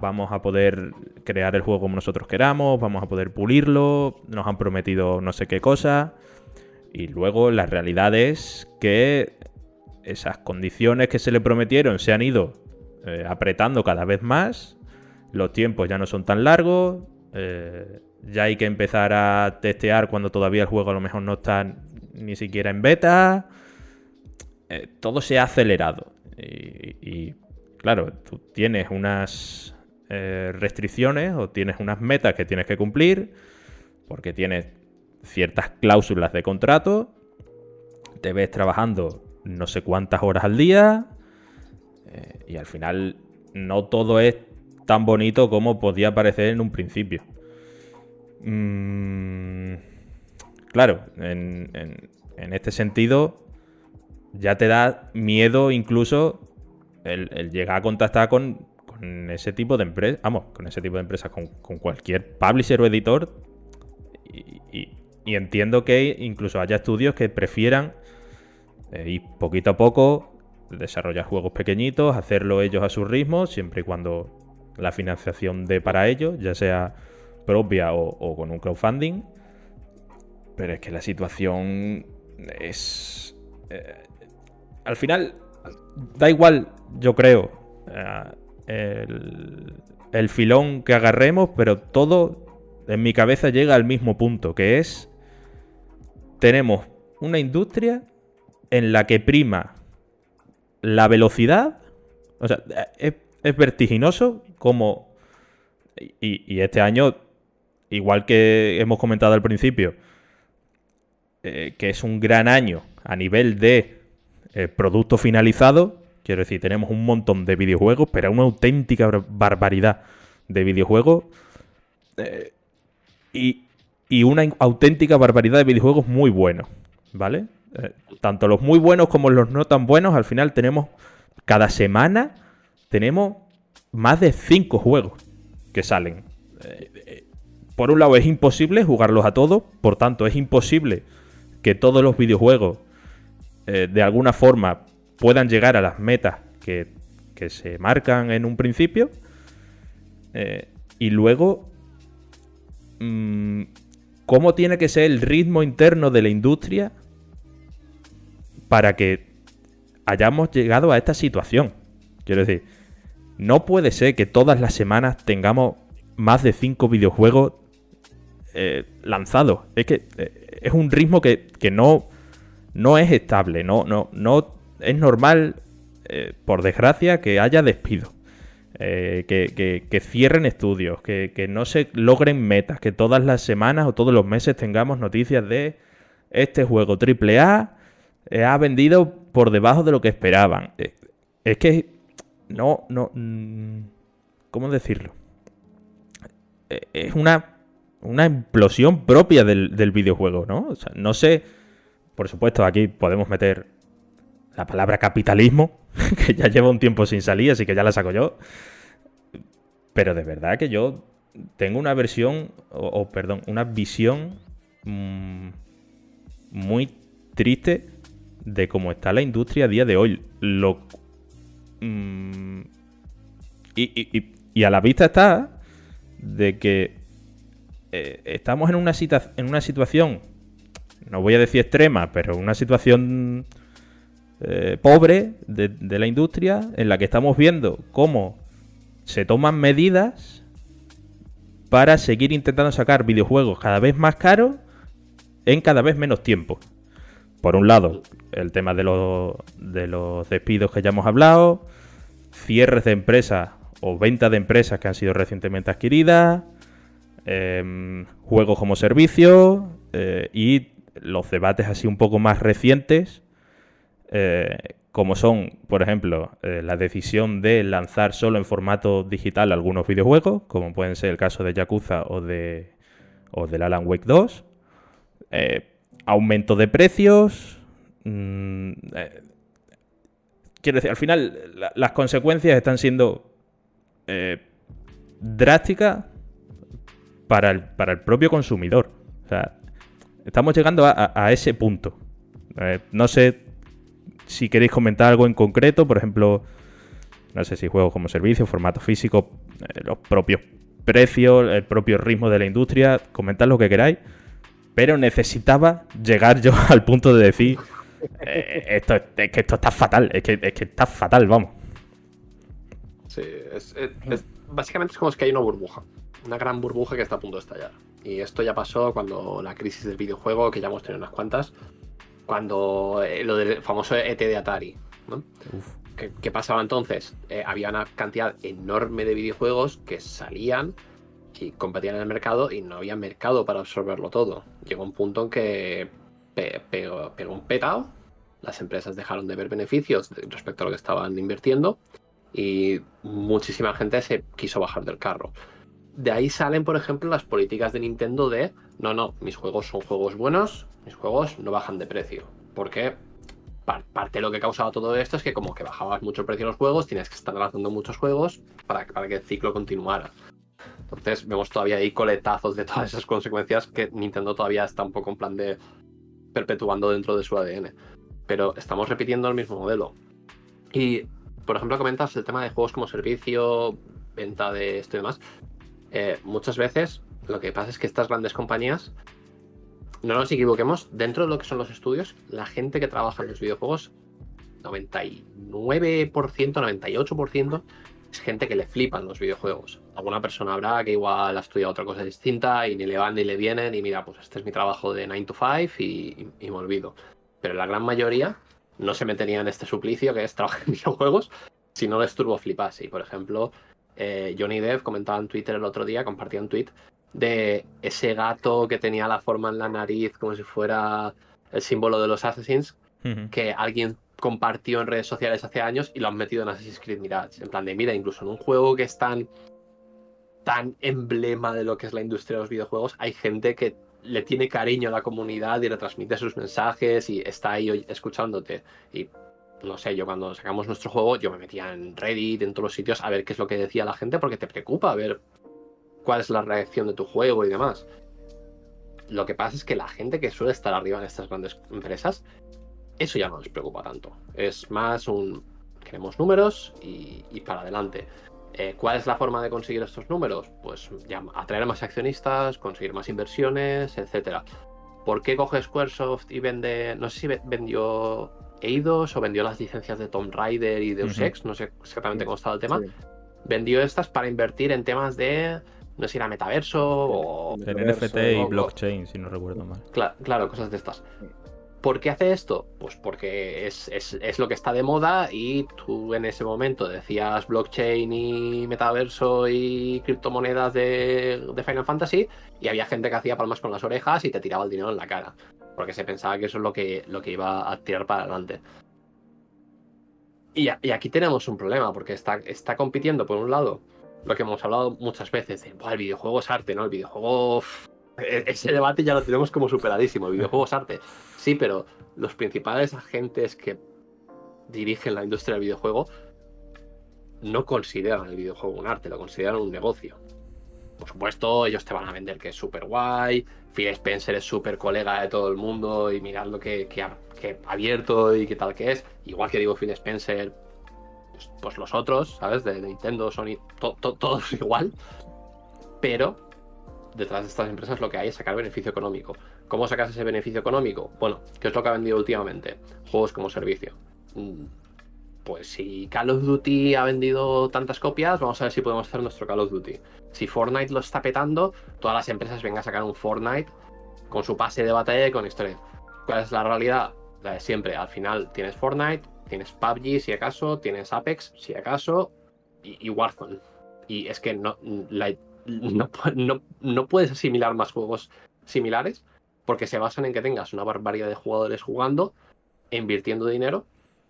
vamos a poder crear el juego como nosotros queramos, vamos a poder pulirlo, nos han prometido no sé qué cosa. Y luego la realidad es que esas condiciones que se le prometieron se han ido eh, apretando cada vez más, los tiempos ya no son tan largos, eh... ya hay que empezar a testear cuando todavía el juego a lo mejor no está ni siquiera en beta. Eh, todo se ha acelerado. Y, y claro, tú tienes unas eh, restricciones o tienes unas metas que tienes que cumplir porque tienes ciertas cláusulas de contrato. Te ves trabajando no sé cuántas horas al día. Eh, y al final no todo es tan bonito como podía parecer en un principio. Claro, en, en, en este sentido ya te da miedo incluso el, el llegar a contactar con, con ese tipo de empresas, vamos, con ese tipo de empresas, con, con cualquier publisher o editor, y, y, y entiendo que incluso haya estudios que prefieran eh, ir poquito a poco, desarrollar juegos pequeñitos, hacerlo ellos a su ritmo, siempre y cuando la financiación dé para ello, ya sea propia o, o con un crowdfunding. Pero es que la situación es... Eh, al final, da igual, yo creo, eh, el, el filón que agarremos, pero todo en mi cabeza llega al mismo punto, que es... Tenemos una industria en la que prima la velocidad. O sea, es, es vertiginoso como... Y, y este año... Igual que hemos comentado al principio, eh, que es un gran año a nivel de eh, producto finalizado. Quiero decir, tenemos un montón de videojuegos, pero una auténtica barbaridad de videojuegos. Eh, y, y una auténtica barbaridad de videojuegos muy buenos, ¿vale? Eh, tanto los muy buenos como los no tan buenos, al final tenemos, cada semana, tenemos más de cinco juegos que salen. Eh, eh, Por un lado es imposible jugarlos a todos, por tanto es imposible que todos los videojuegos eh, de alguna forma puedan llegar a las metas que, que se marcan en un principio. Eh, y luego, mmm, ¿cómo tiene que ser el ritmo interno de la industria para que hayamos llegado a esta situación? Quiero decir, no puede ser que todas las semanas tengamos más de cinco videojuegos eh, lanzados. Es que eh, es un ritmo que, que no, no es estable. No, no, no es normal, eh, por desgracia, que haya despidos. Eh, que, que, que cierren estudios, que, que no se logren metas, que todas las semanas o todos los meses tengamos noticias de este juego triple A eh, ha vendido por debajo de lo que esperaban. Eh, es que no, no, ¿cómo decirlo? Eh, es una, una implosión propia del, del videojuego, ¿no? O sea, no sé, por supuesto, aquí podemos meter la palabra capitalismo, que ya lleva un tiempo sin salir, así que ya la saco yo. Pero de verdad que yo tengo una versión, o, o perdón, una visión mmm, muy triste de cómo está la industria a día de hoy. Lo, mmm, y, y, y, y a la vista está de que eh, estamos en una, cita, en una situación, no voy a decir extrema, pero una situación... Eh, pobre de, de la industria, en la que estamos viendo cómo se toman medidas para seguir intentando sacar videojuegos cada vez más caros en cada vez menos tiempo. Por un lado, el tema de los, de los despidos que ya hemos hablado, cierres de empresas o ventas de empresas que han sido recientemente adquiridas, eh, juegos como servicio eh, y los debates así un poco más recientes. Eh, como son, por ejemplo, eh, la decisión de lanzar solo en formato digital algunos videojuegos, como pueden ser el caso de Yakuza o de o del Alan Wake dos, eh, aumento de precios, mmm, eh, quiero decir, al final la, las consecuencias están siendo eh, drásticas para el, para el propio consumidor. O sea, estamos llegando a, a, a ese punto. Eh, no sé si queréis comentar algo en concreto, por ejemplo, no sé si juegos como servicio, formato físico, eh, los propios precios, el propio ritmo de la industria, comentad lo que queráis, pero necesitaba llegar yo al punto de decir eh, esto, es que esto está fatal, es que, es que está fatal, vamos. Sí, es, es, es, básicamente es como es que hay una burbuja, una gran burbuja que está a punto de estallar. Y esto ya pasó cuando la crisis del videojuego, que ya hemos tenido unas cuantas, cuando eh, lo del famoso E T de Atari, ¿no? ¿Qué, qué pasaba entonces? Eh, había una cantidad enorme de videojuegos que salían y competían en el mercado y no había mercado para absorberlo todo. Llegó un punto en que pe- pegó, pegó un petao, las empresas dejaron de ver beneficios respecto a lo que estaban invirtiendo y muchísima gente se quiso bajar del carro. De ahí salen, por ejemplo, las políticas de Nintendo de no, no, mis juegos son juegos buenos, mis juegos no bajan de precio. Porque parte de lo que causaba todo esto es que como que bajabas mucho el precio de los juegos, tienes que estar lanzando muchos juegos para, para que el ciclo continuara. Entonces vemos todavía ahí coletazos de todas esas consecuencias que Nintendo todavía está un poco en plan de perpetuando dentro de su A D N. Pero estamos repitiendo el mismo modelo. Y, por ejemplo, comentas el tema de juegos como servicio, venta de esto y demás. Eh, muchas veces lo que pasa es que estas grandes compañías, no nos equivoquemos, dentro de lo que son los estudios, la gente que trabaja en los videojuegos, noventa y nueve por ciento, noventa y ocho por ciento es gente que le flipan los videojuegos. Alguna persona habrá que igual ha estudiado otra cosa distinta y ni le van ni le vienen y mira, pues este es mi trabajo de nine to five y, y, y me olvido. Pero la gran mayoría no se metería en este suplicio que es trabajar en videojuegos si no les turboflipase. Y por ejemplo, eh, Johnny Depp comentaba en Twitter el otro día, compartía un tweet de ese gato que tenía la forma en la nariz como si fuera el símbolo de los Assassins, uh-huh, que alguien compartió en redes sociales hace años y lo han metido en Assassin's Creed Mirage. En plan de, mira, incluso en un juego que es tan, tan emblema de lo que es la industria de los videojuegos, hay gente que le tiene cariño a la comunidad y le transmite sus mensajes y está ahí escuchándote. Y no sé, yo cuando sacamos nuestro juego, yo me metía en Reddit, en todos los sitios, a ver qué es lo que decía la gente, porque te preocupa, a ver cuál es la reacción de tu juego y demás. Lo que pasa es que la gente que suele estar arriba en estas grandes empresas, eso ya no les preocupa tanto. Es más un, queremos números y, y para adelante. Eh, ¿Cuál es la forma de conseguir estos números? Pues ya, atraer más accionistas, conseguir más inversiones, etcétera. ¿Por qué coge Squaresoft y vende, no sé si vendió Eidos o vendió las licencias de Tomb Raider y Deus Ex, uh-huh, no sé exactamente cómo estaba el tema? Sí. Vendió estas para invertir en temas de no sé si era metaverso o... El N F T y o, blockchain, o, si no recuerdo mal. Claro, claro, cosas de estas. ¿Por qué hace esto? Pues porque es, es, es lo que está de moda y tú en ese momento decías blockchain y metaverso y criptomonedas de, de Final Fantasy y había gente que hacía palmas con las orejas y te tiraba el dinero en la cara. Porque se pensaba que eso es lo que, lo que iba a tirar para adelante. Y, a, y aquí tenemos un problema porque está, está compitiendo por un lado lo que hemos hablado muchas veces de, el videojuego es arte, ¿no? El videojuego... Ese debate ya lo tenemos como superadísimo. El videojuego es arte. Sí, pero los principales agentes que dirigen la industria del videojuego no consideran el videojuego un arte, lo consideran un negocio. Por supuesto, ellos te van a vender que es súper guay, Phil Spencer es súper colega de todo el mundo y mirad lo que, que, que abierto y qué tal que es. Igual que digo Phil Spencer, pues, pues los otros, ¿sabes? De, de Nintendo, Sony, to, to, todos igual. Pero... detrás de estas empresas lo que hay es sacar beneficio económico. ¿Cómo sacas ese beneficio económico? Bueno, ¿qué es lo que ha vendido últimamente? Juegos como servicio. Pues si Call of Duty ha vendido tantas copias, vamos a ver si podemos hacer nuestro Call of Duty. Si Fortnite lo está petando, todas las empresas vengan a sacar un Fortnite con su pase de batalla y con historia. ¿Cuál es la realidad? La de siempre. Al final tienes Fortnite, tienes P U B G si acaso, tienes Apex si acaso y, y Warzone. Y es que no... la, No, no, no puedes asimilar más juegos similares porque se basan en que tengas una barbaridad de jugadores jugando e invirtiendo dinero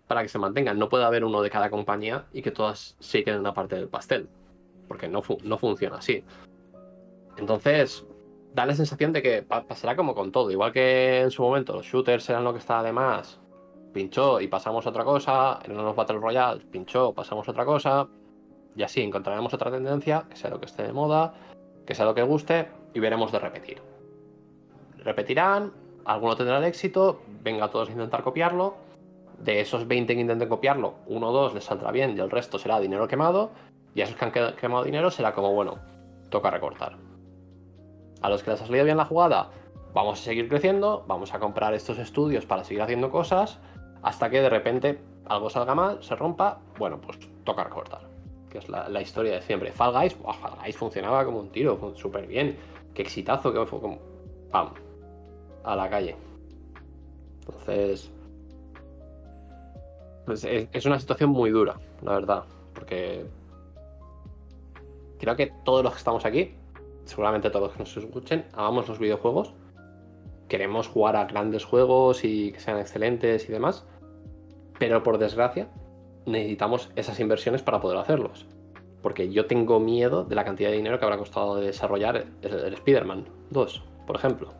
para que se mantengan. No puede haber uno de cada compañía y que todas se queden en una parte del pastel porque no, no funciona así. Entonces da la sensación de que pa- pasará como con todo. Igual que en su momento los shooters eran lo que estaba de más, pinchó y pasamos a otra cosa. Eran los Battle Royale, pinchó, pasamos a otra cosa. Y así encontraremos otra tendencia, que sea lo que esté de moda, que sea lo que guste, y veremos de repetir. Repetirán, alguno tendrá el éxito, venga todos a intentar copiarlo. De esos veinte que intenten copiarlo, uno o dos les saldrá bien y el resto será dinero quemado. Y a esos que han quemado dinero será como, bueno, toca recortar. A los que les ha salido bien la jugada, vamos a seguir creciendo, vamos a comprar estos estudios para seguir haciendo cosas, hasta que de repente algo salga mal, se rompa, bueno, pues toca recortar. Que es la, la historia de siempre. Fall Guys, wow, Fall Guys funcionaba como un tiro, súper bien. Qué exitazo, que fue como... ¡pam! A la calle. Entonces... Pues es, es una situación muy dura, la verdad. Porque... creo que todos los que estamos aquí, seguramente todos los que nos escuchen, amamos los videojuegos. Queremos jugar a grandes juegos y que sean excelentes y demás. Pero por desgracia... necesitamos esas inversiones para poder hacerlos. Porque yo tengo miedo de la cantidad de dinero que habrá costado de desarrollar el, el Spider-Man dos, por ejemplo.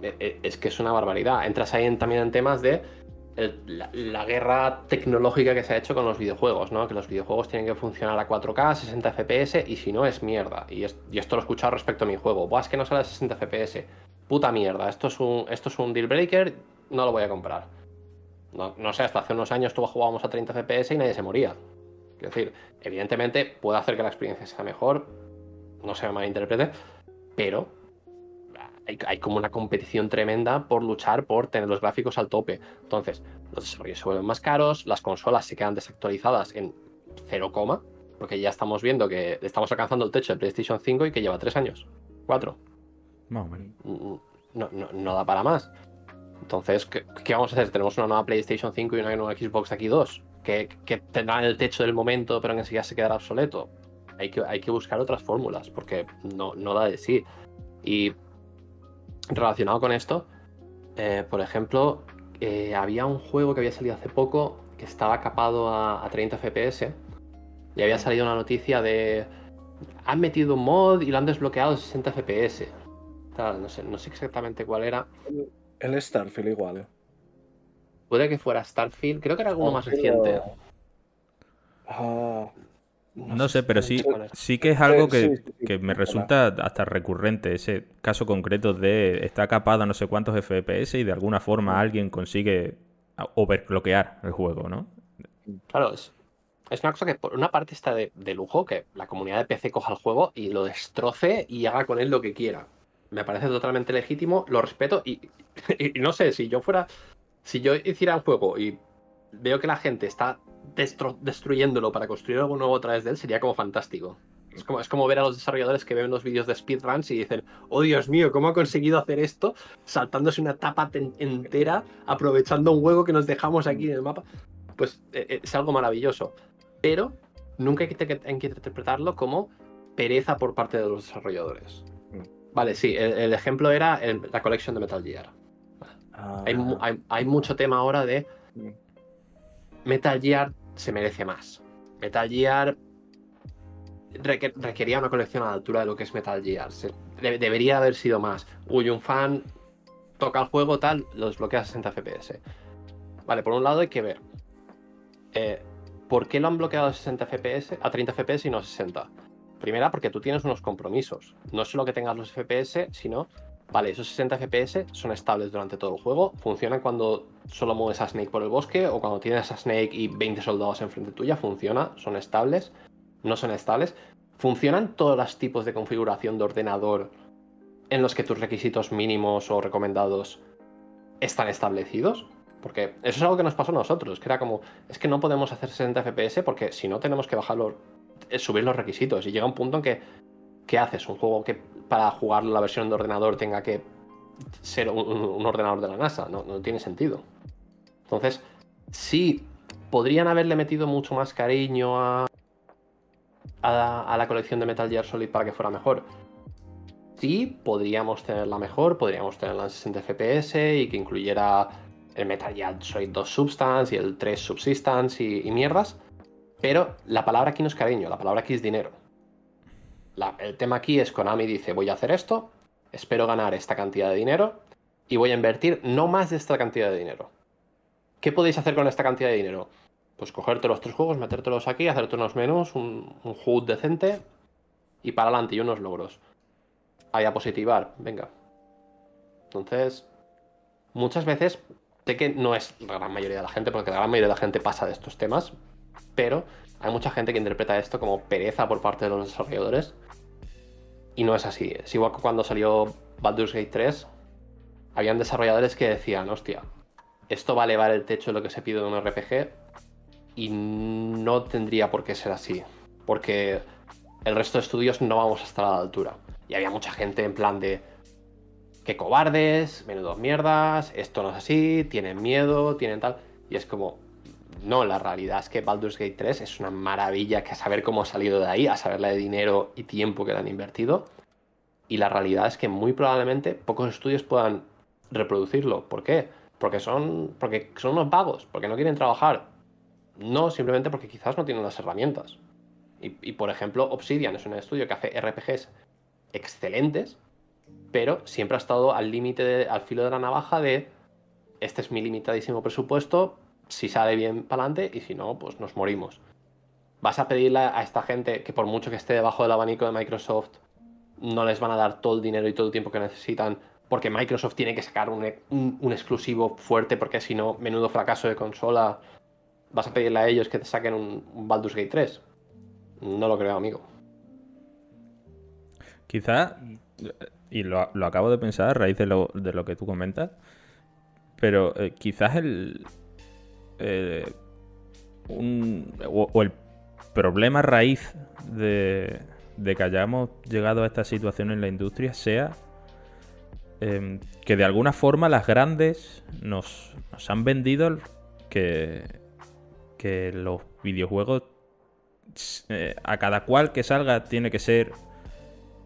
Es que es una barbaridad. Entras ahí en, también en temas de el, la, la guerra tecnológica que se ha hecho con los videojuegos, ¿no? Que los videojuegos tienen que funcionar a cuatro K, sesenta F P S, y si no es mierda. Y, es, y esto lo he escuchado respecto a mi juego. Buah, es que no sale a sesenta F P S. Puta mierda, esto es un, esto es un deal breaker, no lo voy a comprar. No, no sé, hasta hace unos años todos jugábamos a treinta F P S y nadie se moría. Es decir, evidentemente puede hacer que la experiencia sea mejor, no se me malinterprete, pero hay, hay como una competición tremenda por luchar por tener los gráficos al tope. Entonces, los desarrollos se vuelven más caros, las consolas se quedan desactualizadas en cero coma, porque ya estamos viendo que estamos alcanzando el techo de PlayStation cinco y que lleva tres años, cuatro. No, no, no da para más. Entonces, ¿qué, ¿qué vamos a hacer? Tenemos una nueva PlayStation cinco y una nueva Xbox de aquí dos, que, que tendrán el techo del momento, pero que enseguida se quedará obsoleto. Hay que, hay que buscar otras fórmulas, porque no, no da de sí. Y relacionado con esto, eh, por ejemplo, eh, había un juego que había salido hace poco que estaba capado a, a treinta F P S, y había salido una noticia de... han metido un mod y lo han desbloqueado a sesenta F P S. Tal, no sé, no sé exactamente cuál era... El Starfield igual, ¿eh? Puede que fuera Starfield, creo que era alguno más reciente. Uh, no, no sé, pero sí, sí que es algo que, sí, sí, sí, que me resulta hasta recurrente, ese caso concreto de está capado a no sé cuántos F P S y de alguna forma alguien consigue overclockear el juego, ¿no? Claro, es, es una cosa que por una parte está de, de lujo, que la comunidad de P C coja el juego y lo destroce y haga con él lo que quiera. Me parece totalmente legítimo, lo respeto y, y, y no sé, si yo fuera... Si yo hiciera un juego y veo que la gente está destru- destruyéndolo para construir algo nuevo a través de él, sería como fantástico. Es como, es como ver a los desarrolladores que ven los vídeos de speedruns y dicen, oh Dios mío, ¿cómo ha conseguido hacer esto? Saltándose una etapa entera, aprovechando un hueco que nos dejamos aquí en el mapa. Pues eh, es algo maravilloso. Pero nunca hay que, hay que interpretarlo como pereza por parte de los desarrolladores. Vale, sí, el, el ejemplo era el, la colección de Metal Gear. Ah. Hay, hay, hay mucho tema ahora de Metal Gear se merece más. Metal Gear requería una colección a la altura de lo que es Metal Gear. Se, de, debería haber sido más. Uy, un fan toca el juego tal, lo desbloquea a sesenta F P S. Vale, por un lado hay que ver eh, ¿por qué lo han bloqueado a sesenta F P S, a treinta F P S y no a sesenta? Primera, porque tú tienes unos compromisos. No es solo que tengas los F P S, sino... Vale, esos sesenta F P S son estables durante todo el juego, funcionan cuando solo mueves a Snake por el bosque o cuando tienes a Snake y veinte soldados enfrente tuya, funciona, son estables, no son estables. Funcionan todos los tipos de configuración de ordenador en los que tus requisitos mínimos o recomendados están establecidos, porque eso es algo que nos pasó a nosotros, que era como, es que no podemos hacer sesenta F P S porque si no tenemos que bajar los, subir los requisitos y llega un punto en que, ¿qué haces? Un juego que... para jugar la versión de ordenador tenga que ser un, un ordenador de la NASA. No, no tiene sentido. Entonces, sí, podrían haberle metido mucho más cariño a, a, a la colección de Metal Gear Solid para que fuera mejor. Sí, podríamos tenerla mejor, podríamos tenerla en sesenta F P S y que incluyera el Metal Gear Solid dos Substance y el tres Subsistence y, y mierdas. Pero la palabra aquí no es cariño, la palabra aquí es dinero. La, el tema aquí es Konami dice, voy a hacer esto, espero ganar esta cantidad de dinero y voy a invertir no más de esta cantidad de dinero. ¿Qué podéis hacer con esta cantidad de dinero? Pues cogerte los tres juegos, metértelos H aquí, hacerte unos menús, un, un H U D decente y para adelante y unos logros. A diapositivar, venga. Entonces, muchas veces, sé que no es la gran mayoría de la gente, porque la gran mayoría de la gente pasa de estos temas, pero hay mucha gente que interpreta esto como pereza por parte de los desarrolladores. Y no es así. Es igual que cuando salió Baldur's Gate tres, habían desarrolladores que decían, hostia, esto va a elevar el techo de lo que se pide de un R P G y no tendría por qué ser así, porque el resto de estudios no vamos a estar a la altura. Y había mucha gente en plan de, qué cobardes, menudos mierdas, esto no es así, tienen miedo, tienen tal... Y es como, no, la realidad es que Baldur's Gate tres es una maravilla, que a saber cómo ha salido de ahí, a saber la de dinero y tiempo que le han invertido. Y la realidad es que muy probablemente pocos estudios puedan reproducirlo. ¿Por qué? Porque son, porque son unos vagos, porque no quieren trabajar. No, simplemente porque quizás no tienen las herramientas. Y, y por ejemplo, Obsidian es un estudio que hace R P Gs excelentes, pero siempre ha estado al límite, al filo de la navaja de este es mi limitadísimo presupuesto, si sale bien para adelante y si no, pues nos morimos. Vas a pedirle a esta gente que por mucho que esté debajo del abanico de Microsoft no les van a dar todo el dinero y todo el tiempo que necesitan porque Microsoft tiene que sacar un, un, un exclusivo fuerte porque si no, menudo fracaso de consola. ¿Vas a pedirle a ellos que te saquen un, un Baldur's Gate tres? No lo creo, amigo. Quizá, y lo, lo acabo de pensar a raíz de lo, de lo que tú comentas, pero eh, quizás el... Eh, un, o, o el problema raíz de, de que hayamos llegado a esta situación en la industria sea eh, que de alguna forma las grandes nos, nos han vendido que, que los videojuegos eh, a cada cual que salga tiene que ser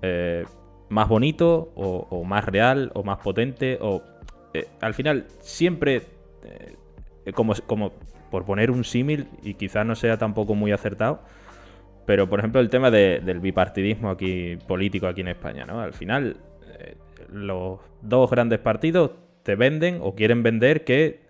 eh, más bonito o, o más real o más potente o eh, al final siempre... Eh, Como, como por poner un símil, y quizás no sea tampoco muy acertado, pero por ejemplo el tema de, del bipartidismo aquí político aquí en España, ¿no? Al final, eh, los dos grandes partidos te venden o quieren vender que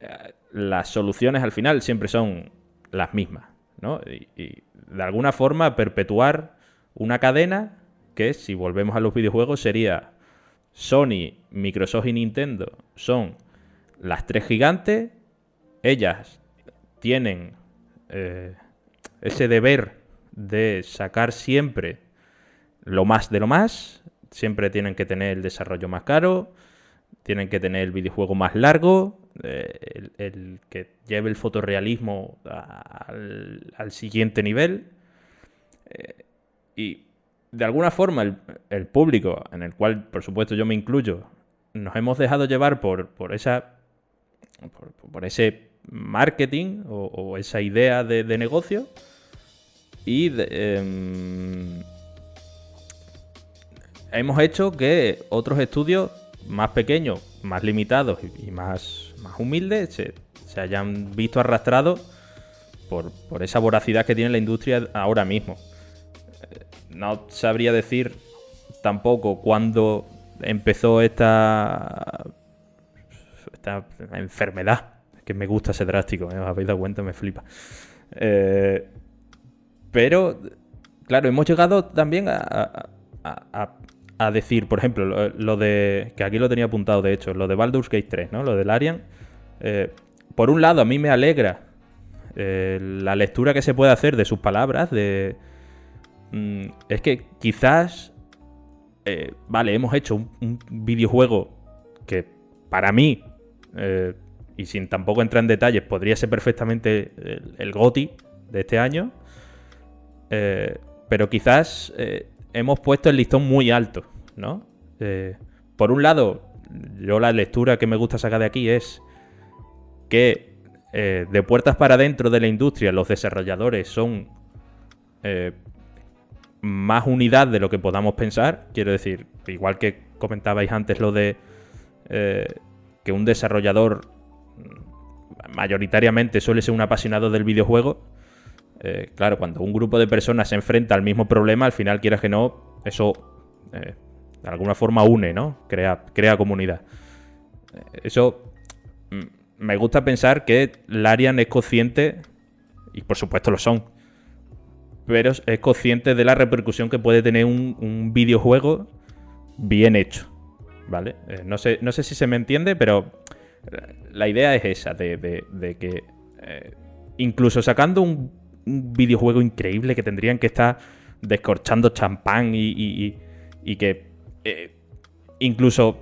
eh, las soluciones al final siempre son las mismas, ¿no? Y, y de alguna forma perpetuar una cadena que, si volvemos a los videojuegos, sería Sony, Microsoft y Nintendo son... Las tres gigantes, ellas tienen eh, ese deber de sacar siempre lo más de lo más. Siempre tienen que tener el desarrollo más caro, tienen que tener el videojuego más largo, eh, el, el que lleve el fotorrealismo al, al siguiente nivel. Eh, Y de alguna forma el, el público, en el cual por supuesto yo me incluyo, nos hemos dejado llevar por, por, esa, por, por ese marketing o, o esa idea de, de negocio y de, eh, hemos hecho que otros estudios más pequeños, más limitados y más, más humildes se, se hayan visto arrastrados por, por esa voracidad que tiene la industria ahora mismo. No sabría decir tampoco cuándo empezó esta, esta enfermedad, que me gusta ese drástico, ¿eh? Os habéis dado cuenta, me flipa. Eh, pero, claro, hemos llegado también a, a, a, a decir, por ejemplo, lo, lo de, que aquí lo tenía apuntado de hecho, lo de Baldur's Gate tres, ¿no? Lo de Larian. Eh, por un lado, a mí me alegra eh, la lectura que se puede hacer de sus palabras, de... Mm, es que quizás, eh, vale, hemos hecho un, un videojuego que para mí... Eh, y sin tampoco entrar en detalles, podría ser perfectamente el, el GOTY de este año. Eh, pero quizás eh, hemos puesto el listón muy alto, ¿no? Eh, por un lado, yo la lectura que me gusta sacar de aquí es que eh, de puertas para adentro de la industria los desarrolladores son eh, más unidad de lo que podamos pensar. Quiero decir, igual que comentabais antes lo de eh, que un desarrollador... mayoritariamente suele ser un apasionado del videojuego. Eh, claro, cuando un grupo de personas se enfrenta al mismo problema, al final, quieras que no, eso eh, de alguna forma une, ¿no? Crea, crea comunidad. Eso me gusta pensar que Larian es consciente, y por supuesto lo son, pero es consciente de la repercusión que puede tener un, un videojuego bien hecho, ¿vale? Eh, no sé, no sé si se me entiende, pero... la idea es esa, de, de, de que eh, incluso sacando un, un videojuego increíble que tendrían que estar descorchando champán y, y, y, y que eh, incluso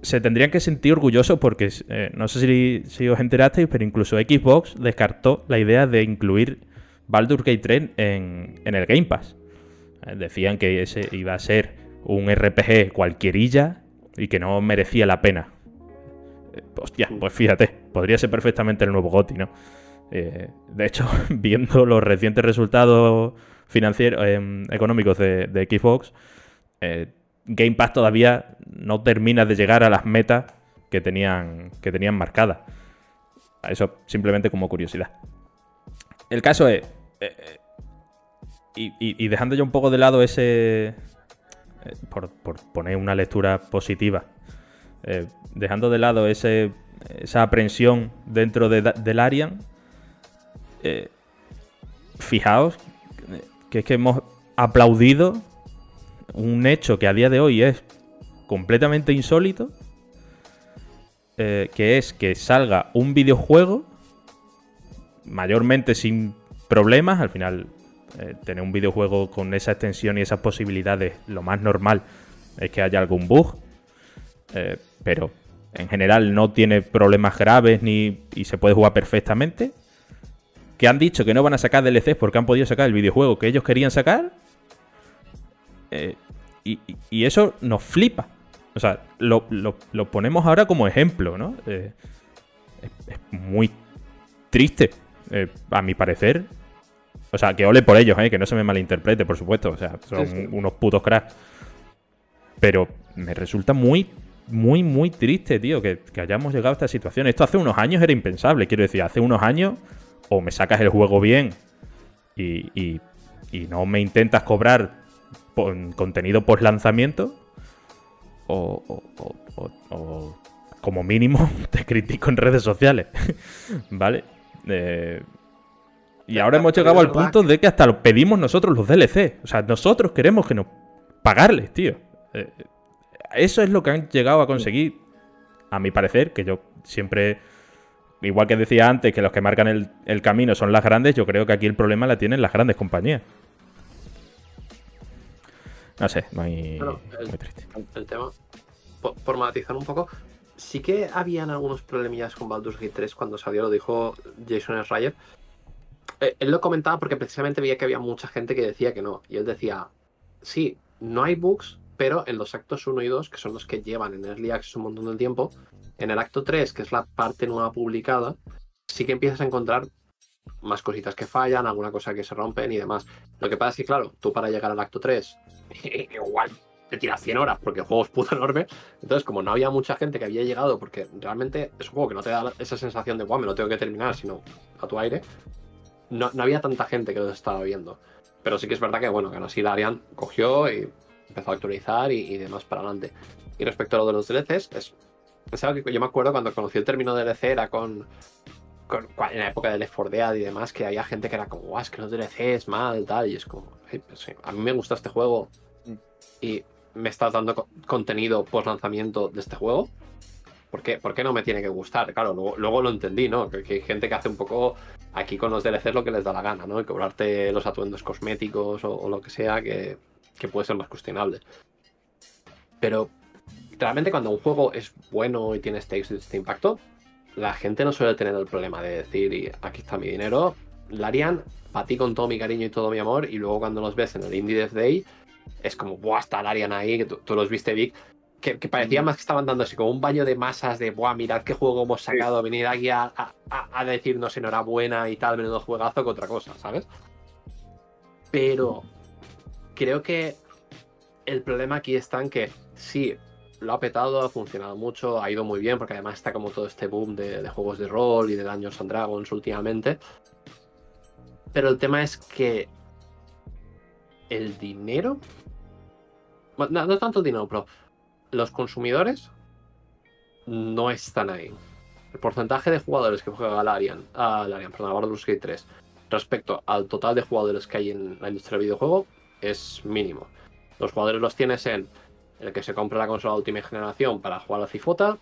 se tendrían que sentir orgullosos porque, eh, no sé si, si os enterasteis, pero incluso Xbox descartó la idea de incluir Baldur's Gate tres en, en el Game Pass. Eh, decían que ese iba a ser un R P G cualquierilla y que no merecía la pena. Hostia, pues fíjate, podría ser perfectamente el nuevo GOTY, ¿no? Eh, de hecho, viendo los recientes resultados financieros, eh, económicos de, de Xbox, eh, Game Pass todavía no termina de llegar a las metas que tenían, que tenían marcadas. Eso simplemente como curiosidad. El caso es, eh, eh, y, y, y dejando ya un poco de lado ese, eh, por, por poner una lectura positiva, Eh, dejando de lado ese, esa aprensión dentro de, de Larian, eh, fijaos que es que hemos aplaudido un hecho que a día de hoy es completamente insólito, eh, que es que salga un videojuego mayormente sin problemas. Al final, eh, tener un videojuego con esa extensión y esas posibilidades, lo más normal es que haya algún bug, eh, pero en general no tiene problemas graves ni, y se puede jugar perfectamente. Que han dicho que no van a sacar D L Cs porque han podido sacar el videojuego que ellos querían sacar. Eh, y, y eso nos flipa. O sea, lo, lo, lo ponemos ahora como ejemplo, ¿no? Eh, es, es muy triste, eh, a mi parecer. O sea, que ole por ellos, eh, que no se me malinterprete, por supuesto. O sea, son sí, sí. unos putos cracks. Pero me resulta muy... Muy, muy triste, tío, que, que hayamos llegado a esta situación. Esto hace unos años era impensable. Quiero decir, hace unos años o me sacas el juego bien y, y, y no me intentas cobrar por, contenido post lanzamiento o, o, o, o, o como mínimo te critico en redes sociales, ¿vale? Eh, y ahora hemos llegado al punto de que hasta lo pedimos nosotros los D L C. O sea, nosotros queremos que nos pagarles, tío. Eh, Eso es lo que han llegado a conseguir, a mi parecer, que yo siempre, igual que decía antes, que los que marcan el, el camino son las grandes, yo creo que aquí el problema la tienen las grandes compañías. No sé, muy, bueno, el, muy triste. El tema, por, por matizar un poco, sí que habían algunos problemillas con Baldur's Gate tres cuando salió, lo dijo Jason Schreier. Eh, él lo comentaba porque precisamente veía que había mucha gente que decía que no, y él decía... sí, no hay bugs, pero en los actos uno y dos, que son los que llevan en Early Access un montón de tiempo, en el acto tres, que es la parte nueva publicada, sí que empiezas a encontrar más cositas que fallan, alguna cosa que se rompen y demás. Lo que pasa es que, claro, tú para llegar al acto tres, igual te tiras cien horas, porque el juego es puto enorme. Entonces, como no había mucha gente que había llegado, porque realmente es un juego que no te da esa sensación de, guau, me lo tengo que terminar, sino a tu aire, no, no había tanta gente que lo estaba viendo. Pero sí que es verdad que, bueno, que aún así Larian cogió y empezó a actualizar y, y demás para adelante. Y respecto a lo de los D L Cs, es, es algo que yo me acuerdo cuando conocí el término D L C, era con... en la época del Left cuatro Dead y demás, que había gente que era como, guau, es que los D L Cs mal, tal, y es como, hey, pues sí, a mí me gusta este juego y me estás dando co contenido post lanzamiento de este juego, ¿por qué? ¿Por qué no me tiene que gustar? Claro, luego, luego lo entendí, ¿no? Que, que hay gente que hace un poco aquí con los D L Cs lo que les da la gana, ¿no? Y cobrarte los atuendos cosméticos o, o lo que sea, que, que puede ser más cuestionable. Pero realmente cuando un juego es bueno y tiene stakes de este impacto, la gente no suele tener el problema de decir, y aquí está mi dinero, Larian, para ti con todo mi cariño y todo mi amor, y luego cuando los ves en el Indie Death Day, es como, buah, está Larian ahí, que tú, tú los viste, Vic, que, que parecía más que estaban dándose como un baño de masas de, buah, mirad qué juego hemos sacado, sí, venir aquí a, a, a decirnos enhorabuena y tal, menudo juegazo, que otra cosa, ¿sabes? Pero creo que el problema aquí está en que, sí, lo ha petado, ha funcionado mucho, ha ido muy bien, porque además está como todo este boom de, de juegos de rol y de Dungeons and Dragons últimamente. Pero el tema es que el dinero... No, no tanto el dinero, pero los consumidores no están ahí. El porcentaje de jugadores que juega Larian, ah, Larian, perdón, Baldur's Gate tres, respecto al total de jugadores que hay en la industria del videojuego, es mínimo. Los jugadores los tienes en... el que se compra la consola de última generación para jugar a Cifota,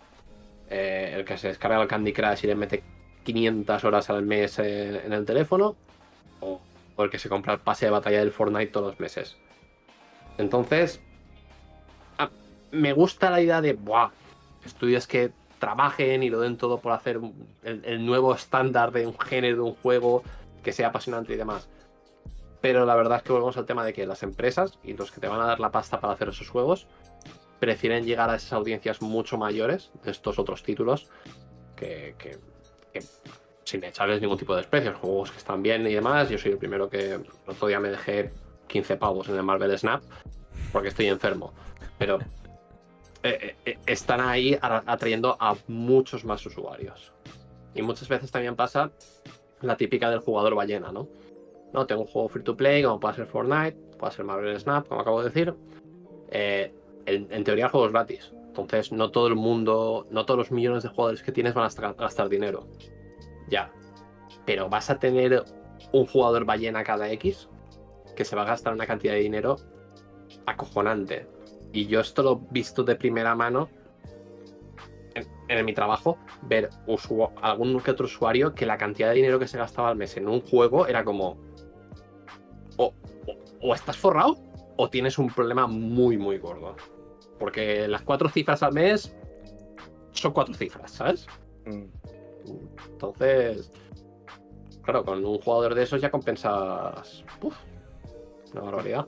eh, el que se descarga el Candy Crush y le mete quinientas horas al mes eh, en el teléfono, o, o el que se compra el pase de batalla del Fortnite todos los meses. Entonces, a, me gusta la idea de, ¡buah!, estudios que trabajen y lo den todo por hacer el, el nuevo estándar de un género, de un juego que sea apasionante y demás. Pero la verdad es que volvemos al tema de que las empresas y los que te van a dar la pasta para hacer esos juegos prefieren llegar a esas audiencias mucho mayores de estos otros títulos que, que, que sin echarles ningún tipo de desprecio, juegos que están bien y demás. Yo soy el primero que el otro día me dejé quince pavos en el Marvel Snap porque estoy enfermo, pero eh, eh, están ahí atrayendo a muchos más usuarios. Y muchas veces también pasa la típica del jugador ballena, ¿no? No, tengo un juego free to play, como puede ser Fortnite, puede ser Marvel Snap, como acabo de decir. Eh, en, en teoría el juego es gratis. Entonces no todo el mundo, no todos los millones de jugadores que tienes van a gastar dinero. Ya. Pero vas a tener un jugador ballena cada X que se va a gastar una cantidad de dinero acojonante. Y yo esto lo he visto de primera mano en, en mi trabajo, ver usu- algún que otro usuario que la cantidad de dinero que se gastaba al mes en un juego era como... O, o, o estás forrado o tienes un problema muy, muy gordo. Porque las cuatro cifras al mes son cuatro cifras, ¿sabes? Mm. Entonces, claro, con un jugador de esos ya compensas... Uf, una barbaridad.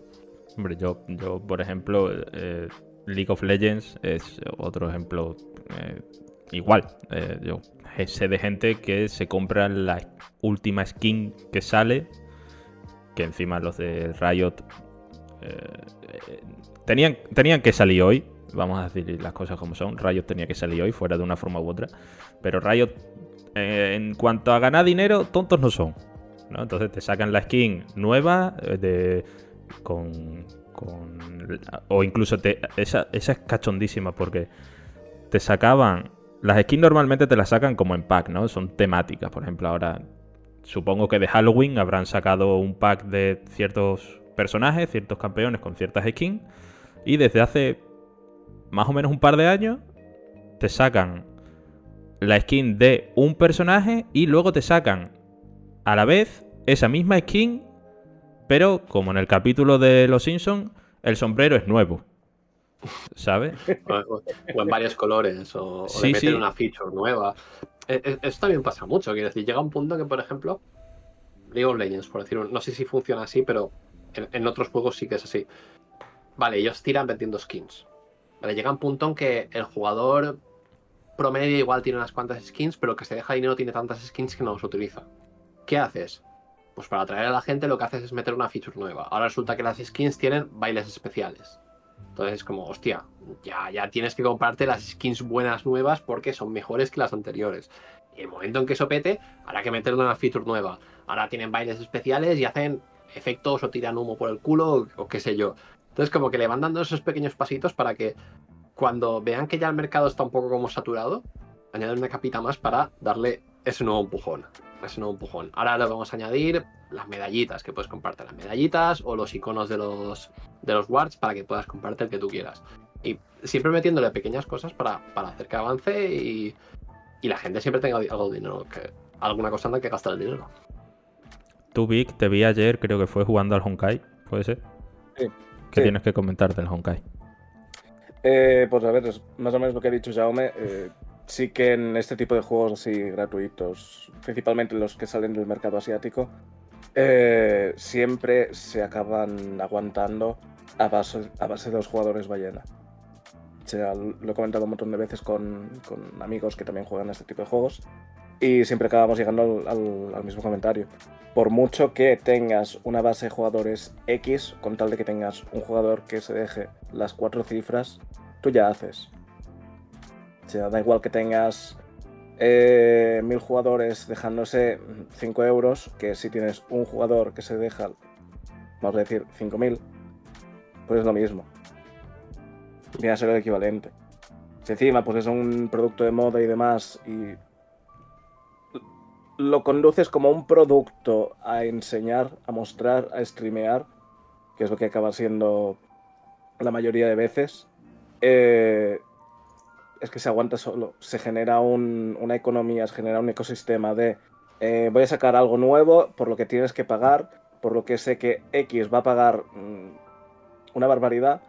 Hombre, yo, yo por ejemplo, eh, League of Legends es otro ejemplo eh, igual. Eh, yo sé de gente que se compra la última skin que sale... que encima los de Riot eh, eh, tenían, tenían que salir hoy, vamos a decir las cosas como son, Riot tenía que salir hoy, fuera de una forma u otra, pero Riot eh, en cuanto a ganar dinero, tontos no son, ¿no? Entonces te sacan la skin nueva eh, de, con, con o incluso te, esa, esa es cachondísima porque te sacaban, las skins normalmente te las sacan como en pack, ¿no? Son temáticas, por ejemplo ahora... Supongo que de Halloween habrán sacado un pack de ciertos personajes, ciertos campeones con ciertas skins. Y desde hace más o menos un par de años te sacan la skin de un personaje y luego te sacan a la vez esa misma skin, pero como en el capítulo de Los Simpsons, el sombrero es nuevo. ¿Sabes? O en varios colores, o, o sí, le meten sí. Una feature nueva. Eso también pasa mucho, quiero decir, llega un punto que, por ejemplo, League of Legends, por decir, no sé si funciona así, pero en, en otros juegos sí que es así. Vale, ellos tiran vendiendo skins. Vale, llega un punto en que el jugador promedio igual tiene unas cuantas skins, pero que se deja dinero tiene tantas skins que no los utiliza. ¿Qué haces? Pues para atraer a la gente lo que haces es meter una feature nueva. Ahora resulta que las skins tienen bailes especiales. Entonces es como, hostia, ya, ya tienes que comprarte las skins buenas nuevas porque son mejores que las anteriores. Y el momento en que eso pete, habrá que meterle una feature nueva. Ahora tienen bailes especiales y hacen efectos o tiran humo por el culo o, o qué sé yo. Entonces como que le van dando esos pequeños pasitos para que cuando vean que ya el mercado está un poco como saturado, añaden una capita más para darle ese nuevo empujón. Ese nuevo empujón. Ahora le vamos a añadir las medallitas, que puedes compartir las medallitas o los iconos de los, de los wards para que puedas compartir el que tú quieras. Y siempre metiéndole pequeñas cosas para, para hacer que avance y, y la gente siempre tenga algo de dinero, que, alguna cosa en la que gastar el dinero. Tú, Vic, te vi ayer, creo que fue jugando al Honkai, ¿puede ser? Sí. ¿Qué sí. tienes que comentar del Honkai? Eh, pues a ver, más o menos lo que ha dicho Jaume. Eh, sí que en este tipo de juegos así gratuitos, principalmente los que salen del mercado asiático, eh, siempre se acaban aguantando a base, a base de los jugadores ballena. O sea, lo he comentado un montón de veces con, con amigos que también juegan a este tipo de juegos y siempre acabamos llegando al, al, al mismo comentario. Por mucho que tengas una base de jugadores X, con tal de que tengas un jugador que se deje las cuatro cifras, tú ya haces. O sea, da igual que tengas eh, mil jugadores dejándose cinco euros, que si tienes un jugador que se deja, vamos a decir, cinco mil, pues es lo mismo. Viene a ser el equivalente. Si encima pues es un producto de moda y demás y lo conduces como un producto a enseñar, a mostrar, a streamear, que es lo que acaba siendo la mayoría de veces, eh, es que se aguanta solo. Se genera un, una economía, se genera un ecosistema de eh, voy a sacar algo nuevo por lo que tienes que pagar, por lo que sé que X va a pagar mmm, una barbaridad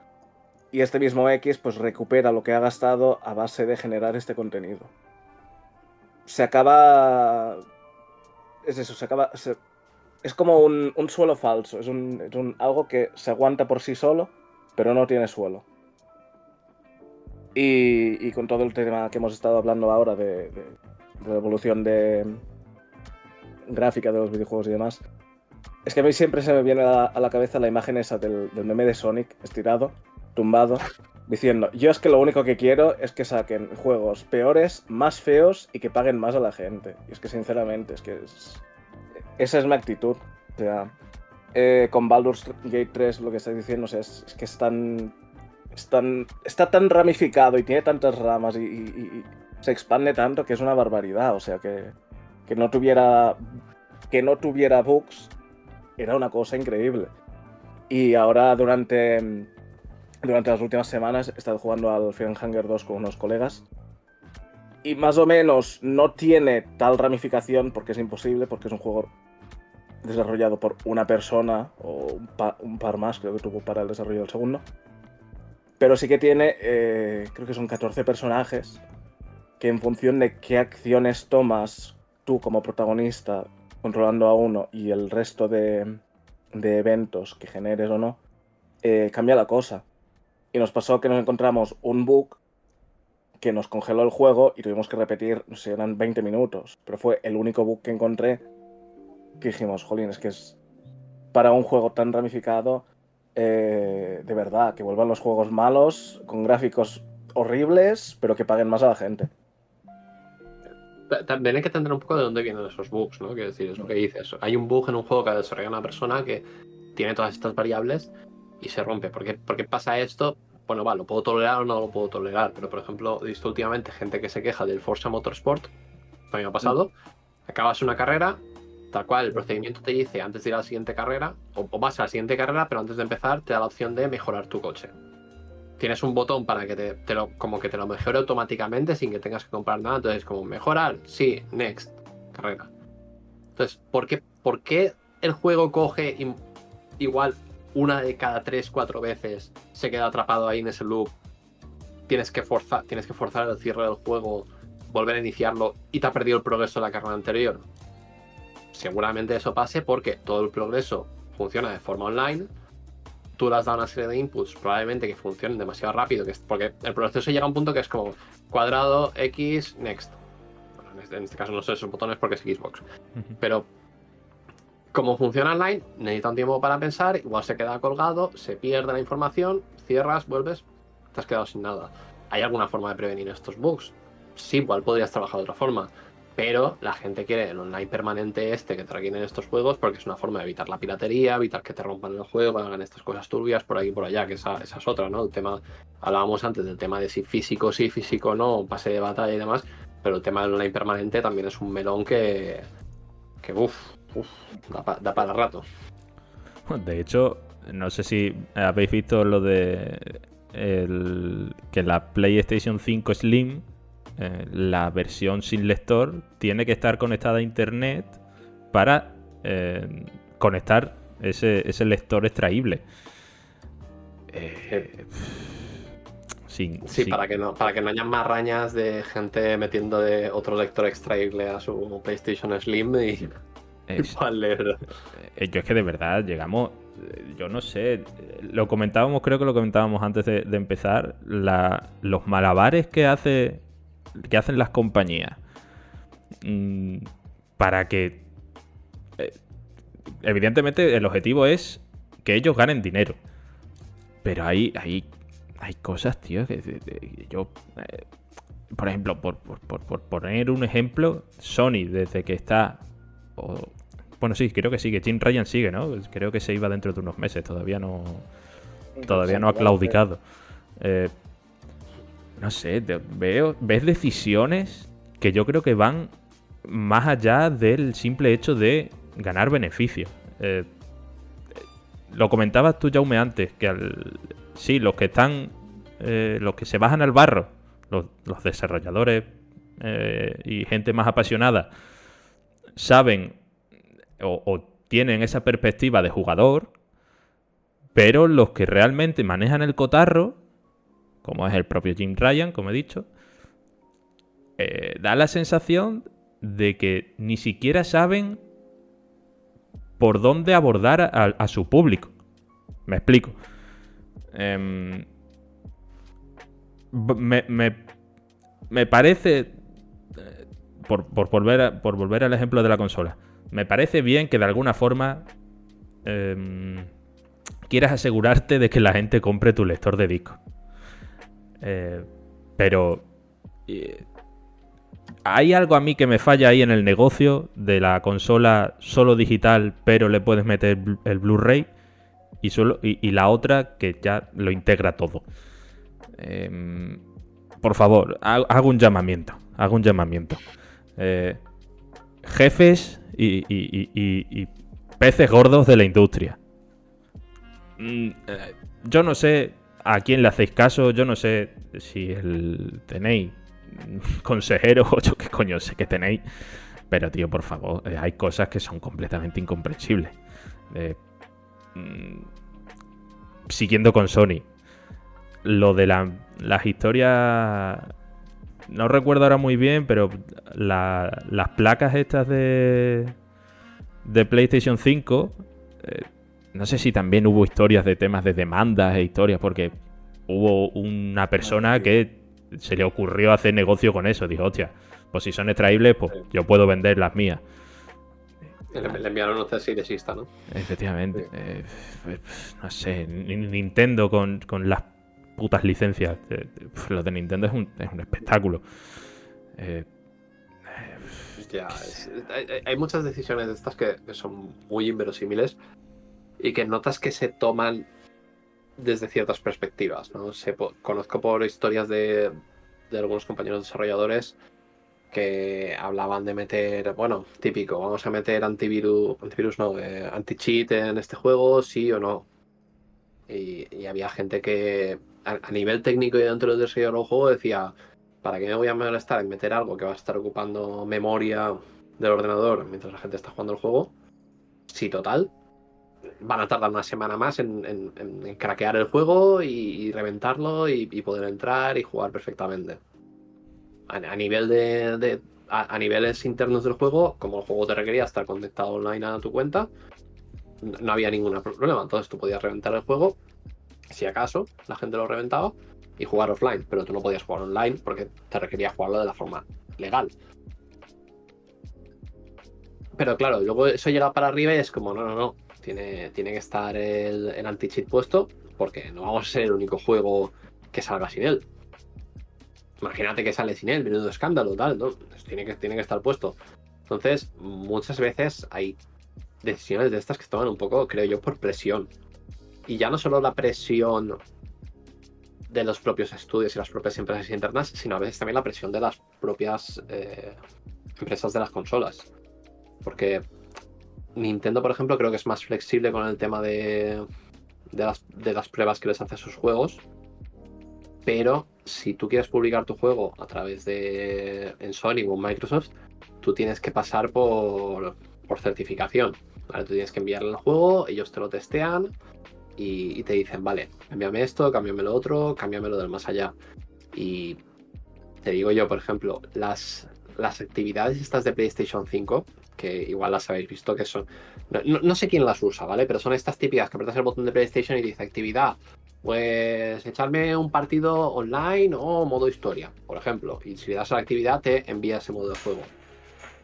y este mismo X pues recupera lo que ha gastado a base de generar este contenido. Se acaba... Es eso, se acaba... Se... Es como un, un suelo falso, es, un, es un, algo que se aguanta por sí solo, pero no tiene suelo. Y, y con todo el tema que hemos estado hablando ahora de, de, de la evolución de gráfica de los videojuegos y demás, es que a mí siempre se me viene a la, a la cabeza la imagen esa del, del meme de Sonic estirado, tumbado, diciendo, yo es que lo único que quiero es que saquen juegos peores, más feos y que paguen más a la gente. Y es que sinceramente, es que es, esa es mi actitud. O sea, eh, con Baldur's Gate tres lo que estáis diciendo, o sea, es, es que están... Tan, está tan ramificado y tiene tantas ramas y, y, y se expande tanto que es una barbaridad. O sea, que, que no tuviera que no tuviera bugs era una cosa increíble. Y ahora durante, durante las últimas semanas he estado jugando al Firehanger dos con unos colegas y más o menos no tiene tal ramificación porque es imposible, porque es un juego desarrollado por una persona o un, pa, un par más, creo que tuvo para el desarrollo del segundo. Pero sí que tiene, eh, creo que son catorce personajes, que en función de qué acciones tomas tú como protagonista, controlando a uno y el resto de, de eventos que generes o no, eh, cambia la cosa. Y nos pasó que nos encontramos un bug que nos congeló el juego y tuvimos que repetir, no sé, eran veinte minutos. Pero fue el único bug que encontré que dijimos, jolín, es que es para un juego tan ramificado... Eh, de verdad, que vuelvan los juegos malos, con gráficos horribles, pero que paguen más a la gente. También hay que entender un poco de dónde vienen esos bugs, ¿no? Quiero decir, es lo que dices. Hay un bug en un juego que desarrolla una persona que tiene todas estas variables y se rompe. ¿Por qué, por qué pasa esto? Bueno, va, lo puedo tolerar o no lo puedo tolerar, pero por ejemplo, he visto últimamente gente que se queja del Forza Motorsport, también ha pasado, acabas una carrera... Tal cual, el procedimiento te dice antes de ir a la siguiente carrera, o, o vas a la siguiente carrera, pero antes de empezar te da la opción de mejorar tu coche. Tienes un botón para que te, te lo, como que te lo mejore automáticamente sin que tengas que comprar nada. Entonces, como mejorar, sí, next, carrera. Entonces, ¿por qué, por qué el juego coge in, igual una de cada tres, cuatro veces se queda atrapado ahí en ese loop? Tienes que forzar, tienes que forzar el cierre del juego, volver a iniciarlo y te ha perdido el progreso de la carrera anterior. Seguramente eso pase porque todo el progreso funciona de forma online tú le has dado una serie de inputs probablemente que funcionen demasiado rápido, que es, porque el proceso llega a un punto que es como cuadrado, X, next. Bueno, en, este, en este caso no sé esos botones porque es Xbox. Uh-huh. Pero como funciona online, necesita un tiempo para pensar, igual se queda colgado, se pierde la información, cierras, vuelves, te has quedado sin nada. ¿Hay alguna forma de prevenir estos bugs? Sí, igual podrías trabajar de otra forma, pero la gente quiere el online permanente este que te requieren estos juegos porque es una forma de evitar la piratería, evitar que te rompan el juego, hagan estas cosas turbias por aquí y por allá, que esa, esa es otra, ¿no? El tema, hablábamos antes del tema de si físico sí, físico no, pase de batalla y demás, pero el tema del online permanente también es un melón que, que uff, uf, da, da para rato. De hecho, no sé si habéis visto lo de el, que la PlayStation cinco Slim, Eh, la versión sin lector, tiene que estar conectada a internet para eh, conectar ese, ese lector extraíble. Eh, sin, sí, sin... Para, que no, para que no haya marrañas de gente metiendo de otro lector extraíble a su PlayStation Slim y, es... y para leer. Yo es que de verdad llegamos... Yo no sé, lo comentábamos, creo que lo comentábamos antes de, de empezar, la, los malabares que hace... que hacen las compañías mmm, para que eh, evidentemente el objetivo es que ellos ganen dinero, pero hay hay, hay cosas, tío, que, que, que yo eh, por ejemplo, por, por, por, por poner un ejemplo, Sony, desde que está oh, bueno, sí, creo que sí, que Jim Ryan sigue, ¿no? Creo que se iba dentro de unos meses, todavía no todavía no ha claudicado. eh No sé, veo, ves decisiones que yo creo que van más allá del simple hecho de ganar beneficios. Eh, lo comentabas tú, Jaume, antes, que al, sí, los que están, eh, los que se bajan al barro, los, los desarrolladores eh, y gente más apasionada, saben o, o tienen esa perspectiva de jugador, pero los que realmente manejan el cotarro, como es el propio Jim Ryan, como he dicho, eh, da la sensación de que ni siquiera saben por dónde abordar a, a su público. Me explico. Eh, me, me, me parece, eh, por, por, volver a, por volver al ejemplo de la consola, me parece bien que de alguna forma eh, quieras asegurarte de que la gente compre tu lector de disco. Eh, pero eh, hay algo a mí que me falla ahí en el negocio de la consola solo digital, pero le puedes meter el Blu-ray y, solo, y, y la otra que ya lo integra todo. Eh, por favor, hago un llamamiento, hago un llamamiento. Eh, jefes y, y, y, y, y peces gordos de la industria. Mm, eh, yo no sé... ¿A quién le hacéis caso? Yo no sé si el... tenéis consejeros o yo qué coño sé que tenéis. Pero, tío, por favor, hay cosas que son completamente incomprensibles. Eh, mmm, siguiendo con Sony. Lo de la, las historias... No recuerdo ahora muy bien, pero la, las placas estas de, de PlayStation cinco... Eh, no sé si también hubo historias de temas de demandas e historias, porque hubo una persona que se le ocurrió hacer negocio con eso. Dijo, hostia, pues si son extraíbles, pues yo puedo vender las mías. Le enviaron un cease y desista, ¿no? Efectivamente. Sí. Eh, no sé, Nintendo con, con las putas licencias. Lo de Nintendo es un, es un espectáculo. Eh, ya, es, hay, hay muchas decisiones de estas que, que son muy inverosímiles. Y que notas que se toman desde ciertas perspectivas, ¿no? Se po- conozco por historias de, de algunos compañeros desarrolladores que hablaban de meter, bueno, típico, vamos a meter antivirus, antivirus no, eh, anti-cheat en este juego, sí o no. Y, y había gente que a, a nivel técnico y dentro del desarrollo del juego decía, ¿para qué me voy a molestar en meter algo que va a estar ocupando memoria del ordenador mientras la gente está jugando el juego? Sí, total. Van a tardar una semana más en, en, en, en craquear el juego y, y reventarlo y, y poder entrar y jugar perfectamente. A, a nivel de, de a, a niveles internos del juego, como el juego te requería estar conectado online a tu cuenta, no había ningún problema. Entonces tú podías reventar el juego si acaso la gente lo reventaba, y jugar offline, pero tú no podías jugar online porque te requería jugarlo de la forma legal. Pero claro, luego eso llega para arriba y es como, no, no, no, tiene, tiene que estar el, el anti-cheat puesto, porque no vamos a ser el único juego que salga sin él. Imagínate que sale sin él, menudo escándalo, tal, ¿no? Tiene que, tiene que estar puesto. Entonces, muchas veces hay decisiones de estas que se toman un poco, creo yo, por presión. Y ya no solo la presión de los propios estudios y las propias empresas internas, sino a veces también la presión de las propias eh, empresas de las consolas. Porque Nintendo, por ejemplo, creo que es más flexible con el tema de, de, las, de las pruebas que les hace a sus juegos. Pero si tú quieres publicar tu juego a través de en Sony o en Microsoft, tú tienes que pasar por, por certificación. ¿Vale? Tú tienes que enviarle el juego, ellos te lo testean y, y te dicen, vale, cámbiame esto, cámbiame lo otro, cámbiame lo del más allá. Y te digo yo, por ejemplo, las, las actividades estas de PlayStation cinco, que igual las habéis visto, que son... No, no, no sé quién las usa, ¿vale? Pero son estas típicas que apretas el botón de PlayStation y dice actividad, pues echarme un partido online o modo historia, por ejemplo. Y si le das a la actividad, te envía ese modo de juego.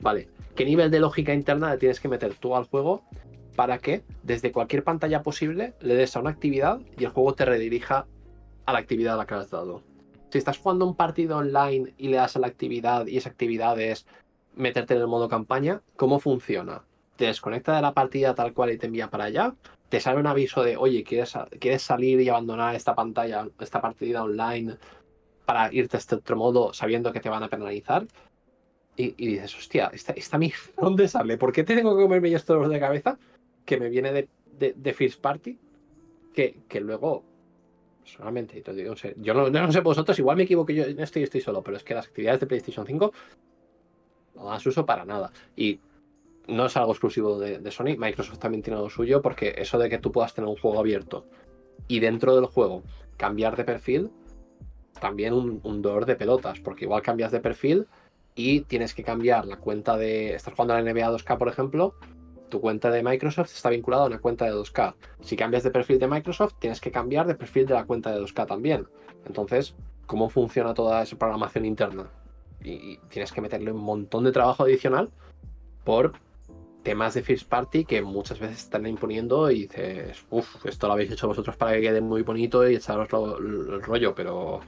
Vale, ¿qué nivel de lógica interna le tienes que meter tú al juego para que desde cualquier pantalla posible le des a una actividad y el juego te redirija a la actividad a la que le has dado? Si estás jugando un partido online y le das a la actividad y esa actividad es meterte en el modo campaña, ¿cómo funciona? ¿Te desconecta de la partida tal cual y te envía para allá? ¿Te sale un aviso de, oye, ¿quieres, quieres salir y abandonar esta pantalla, esta partida online para irte a este otro modo sabiendo que te van a penalizar? Y, y dices, hostia, esta, esta mierda, ¿dónde sale? ¿Por qué tengo que comerme yo estos dolores de cabeza que me viene de, de, de First Party? Que, que luego, solamente, yo, digo, yo no, no sé vosotros, igual me equivoco yo en esto y estoy solo, pero es que las actividades de PlayStation cinco no las uso para nada. Y no es algo exclusivo de, de Sony, Microsoft también tiene lo suyo, porque eso de que tú puedas tener un juego abierto y dentro del juego cambiar de perfil, también un, un dolor de pelotas, porque igual cambias de perfil y tienes que cambiar la cuenta de... Estás jugando a la N B A dos K, por ejemplo, tu cuenta de Microsoft está vinculada a una cuenta de dos K. Si cambias de perfil de Microsoft, tienes que cambiar de perfil de la cuenta de dos K también. Entonces, ¿cómo funciona toda esa programación interna? Y, y tienes que meterle un montón de trabajo adicional por temas de first party que muchas veces están imponiendo y dices, uff, esto lo habéis hecho vosotros para que quede muy bonito y echaros lo, lo, el rollo, pero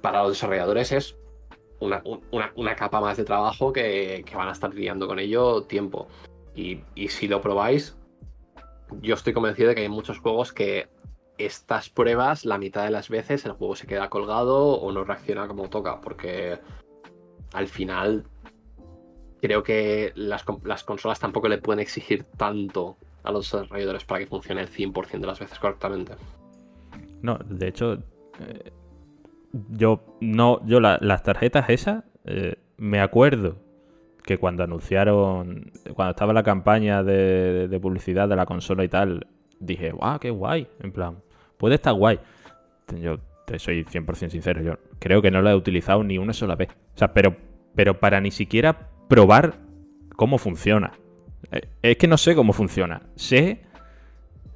para los desarrolladores es Una, una, una capa más de trabajo que, que van a estar lidiando con ello tiempo. Y, y si lo probáis, yo estoy convencido de que hay muchos juegos que estas pruebas, la mitad de las veces el juego se queda colgado o no reacciona como toca, porque al final creo que las, las consolas tampoco le pueden exigir tanto a los desarrolladores para que funcione el cien por ciento de las veces correctamente. No, de hecho... Eh... Yo, no, yo la, las tarjetas esas, eh, me acuerdo que cuando anunciaron, cuando estaba la campaña de, de publicidad de la consola y tal, dije, ¡guau, qué guay! En plan, puede estar guay. Yo te soy cien por ciento sincero, yo creo que no la he utilizado ni una sola vez. O sea, pero, pero para ni siquiera probar cómo funciona. Es que no sé cómo funciona. Sé,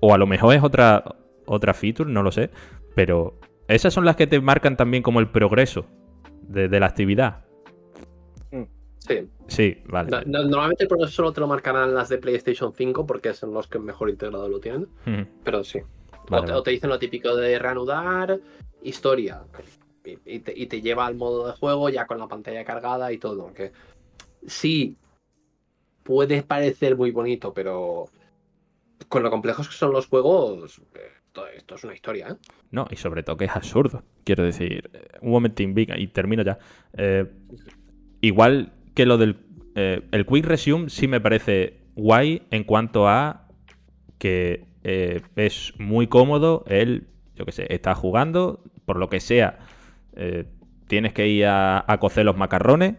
o a lo mejor es otra, otra feature, no lo sé, pero... Esas son las que te marcan también como el progreso de, de la actividad. Sí. Sí, vale. No, no, normalmente el progreso solo te lo marcarán las de PlayStation cinco porque son los que mejor integrado lo tienen. Mm. Pero sí. Vale, o, te, vale. o te dicen lo típico de reanudar historia. Y, y, te, y te lleva al modo de juego ya con la pantalla cargada y todo. Que sí, puede parecer muy bonito, pero con lo complejos que son los juegos... Todo esto es una historia, ¿eh? No, y sobre todo que es absurdo. Quiero decir, un momentín, Vic, y termino ya. Eh, igual que lo del... Eh, el Quick Resume sí me parece guay en cuanto a que eh, es muy cómodo. Él, yo qué sé, está jugando, por lo que sea, eh, tienes que ir a, a cocer los macarrones,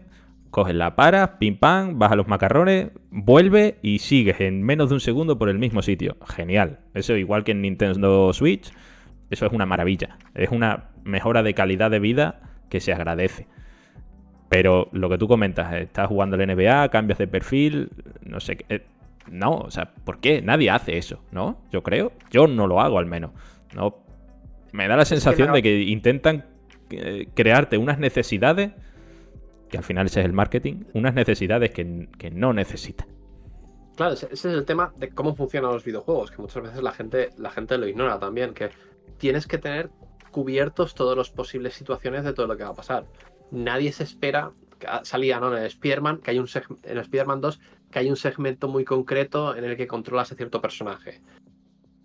coges la para, pim pam, vas a los macarrones, vuelve y sigues en menos de un segundo por el mismo sitio. Genial. Eso igual que en Nintendo Switch, eso es una maravilla. Es una mejora de calidad de vida que se agradece. Pero lo que tú comentas, estás jugando el N B A, cambias de perfil, no sé qué. No, o sea, ¿por qué? Nadie hace eso, ¿no? Yo creo. Yo no lo hago al menos. No, me da la sensación de que intentan crearte unas necesidades, que al final ese es el marketing, unas necesidades que, que no necesitas. Claro, ese es el tema de cómo funcionan los videojuegos, que muchas veces la gente, la gente lo ignora también, que tienes que tener cubiertos todas las posibles situaciones de todo lo que va a pasar. Nadie se espera, salía ¿no? en el Spider-Man, que hay un seg- en el Spider-Man dos, que hay un segmento muy concreto en el que controlas a cierto personaje.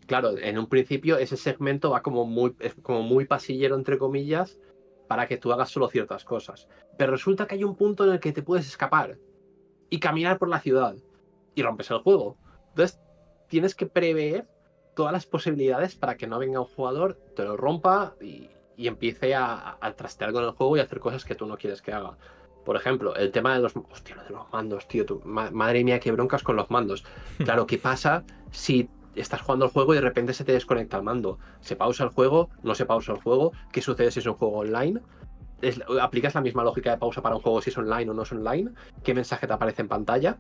Claro, en un principio ese segmento va como muy, como muy pasillero, entre comillas, para que tú hagas solo ciertas cosas. Pero resulta que hay un punto en el que te puedes escapar y caminar por la ciudad. Y rompes el juego. Entonces tienes que prever todas las posibilidades para que no venga un jugador, te lo rompa y, y empiece a, a trastear con el juego y hacer cosas que tú no quieres que haga. Por ejemplo, el tema de los... Hostia, lo de los mandos, tío. Tú, ma- madre mía, qué broncas con los mandos. Claro, ¿qué pasa si estás jugando el juego y de repente se te desconecta el mando? ¿Se pausa el juego? ¿No se pausa el juego? ¿Qué sucede si es un juego online? Es, ¿Aplicas la misma lógica de pausa para un juego si es online o no es online? ¿Qué mensaje te aparece en pantalla?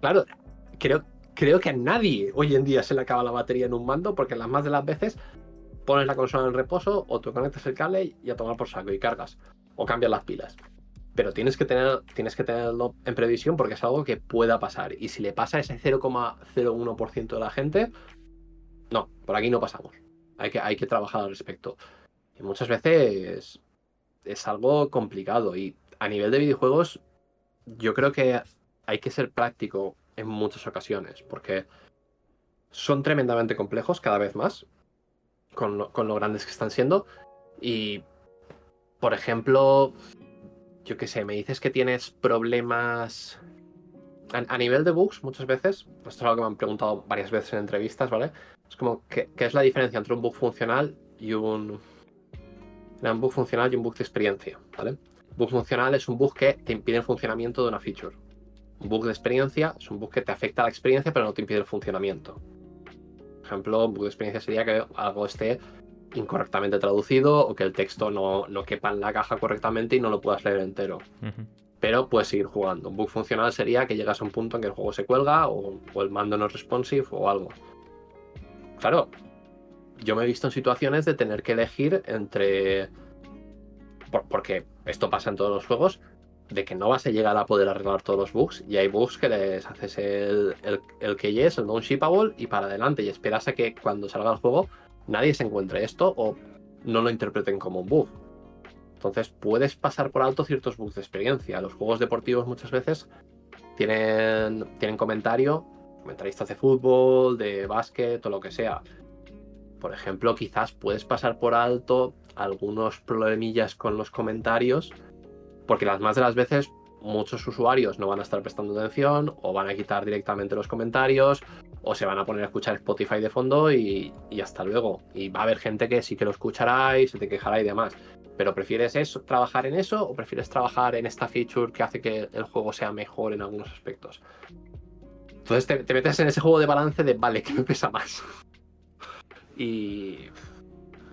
Claro, creo, creo que a nadie hoy en día se le acaba la batería en un mando, porque las más de las veces pones la consola en reposo o te conectas el cable y a tomar por saco y cargas o cambias las pilas. Pero tienes que, tener, tienes que tenerlo en previsión, porque es algo que pueda pasar, y si le pasa a ese cero coma cero uno por ciento de la gente, no, por aquí no pasamos. Hay que, hay que trabajar al respecto, y muchas veces es algo complicado. Y a nivel de videojuegos yo creo que hay que ser práctico en muchas ocasiones, porque son tremendamente complejos cada vez más, con lo, con lo grandes que están siendo. Y, por ejemplo, yo qué sé, me dices que tienes problemas a, a nivel de bugs muchas veces. Esto es algo que me han preguntado varias veces en entrevistas, ¿vale? Es como, ¿qué, qué es la diferencia entre un bug funcional y un... un bug funcional y un bug de experiencia, ¿vale? Bug funcional es un bug que te impide el funcionamiento de una feature. Un bug de experiencia es un bug que te afecta a la experiencia pero no te impide el funcionamiento. Por ejemplo, un bug de experiencia sería que algo esté incorrectamente traducido o que el texto no, no quepa en la caja correctamente y no lo puedas leer entero. Uh-huh. Pero puedes seguir jugando. Un bug funcional sería que llegas a un punto en que el juego se cuelga o, o el mando no es responsive o algo. Claro, yo me he visto en situaciones de tener que elegir entre... porque esto pasa en todos los juegos, de que no vas a llegar a poder arreglar todos los bugs, y hay bugs que les haces el, el, el que es, el non-shippable, y para adelante, y esperas a que cuando salga el juego nadie se encuentre esto o no lo interpreten como un bug. Entonces puedes pasar por alto ciertos bugs de experiencia. Los juegos deportivos muchas veces tienen, tienen comentario, comentaristas de fútbol, de básquet o lo que sea. Por ejemplo, quizás puedes pasar por alto algunos problemillas con los comentarios, porque las más de las veces muchos usuarios no van a estar prestando atención, o van a quitar directamente los comentarios, o se van a poner a escuchar Spotify de fondo y, y hasta luego. Y va a haber gente que sí que lo escuchará y se te quejará y demás. Pero ¿prefieres eso, trabajar en eso, o prefieres trabajar en esta feature que hace que el juego sea mejor en algunos aspectos? Entonces te, te metes en ese juego de balance de vale, ¿qué me pesa más? Y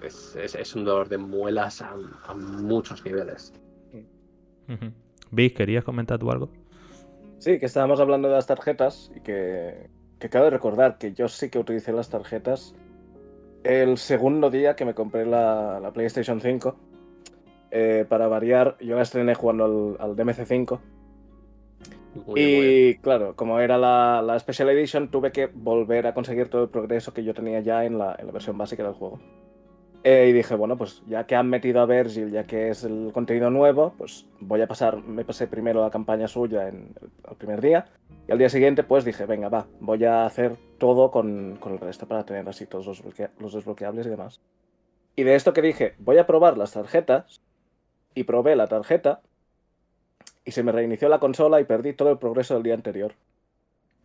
es, es, es un dolor de muelas a, a muchos niveles. Uh-huh. Vic, ¿querías comentar tú algo? Sí, que estábamos hablando de las tarjetas y que, que cabe recordar que yo sí que utilicé las tarjetas el segundo día que me compré la, la PlayStation cinco. Eh, para variar, yo la estrené jugando al, al D M C cinco. Muy y bien. Claro, como era la, la Special Edition, tuve que volver a conseguir todo el progreso que yo tenía ya en la, en la versión básica del juego. Eh, y dije, bueno, pues ya que han metido a Virgil, ya que es el contenido nuevo, pues voy a pasar, me pasé primero la campaña suya en el, el primer día, y al día siguiente pues dije, venga, va, voy a hacer todo con, con el resto para tener así todos los, bloquea- los desbloqueables y demás. Y de esto que dije, voy a probar las tarjetas, y probé la tarjeta, y se me reinició la consola y perdí todo el progreso del día anterior.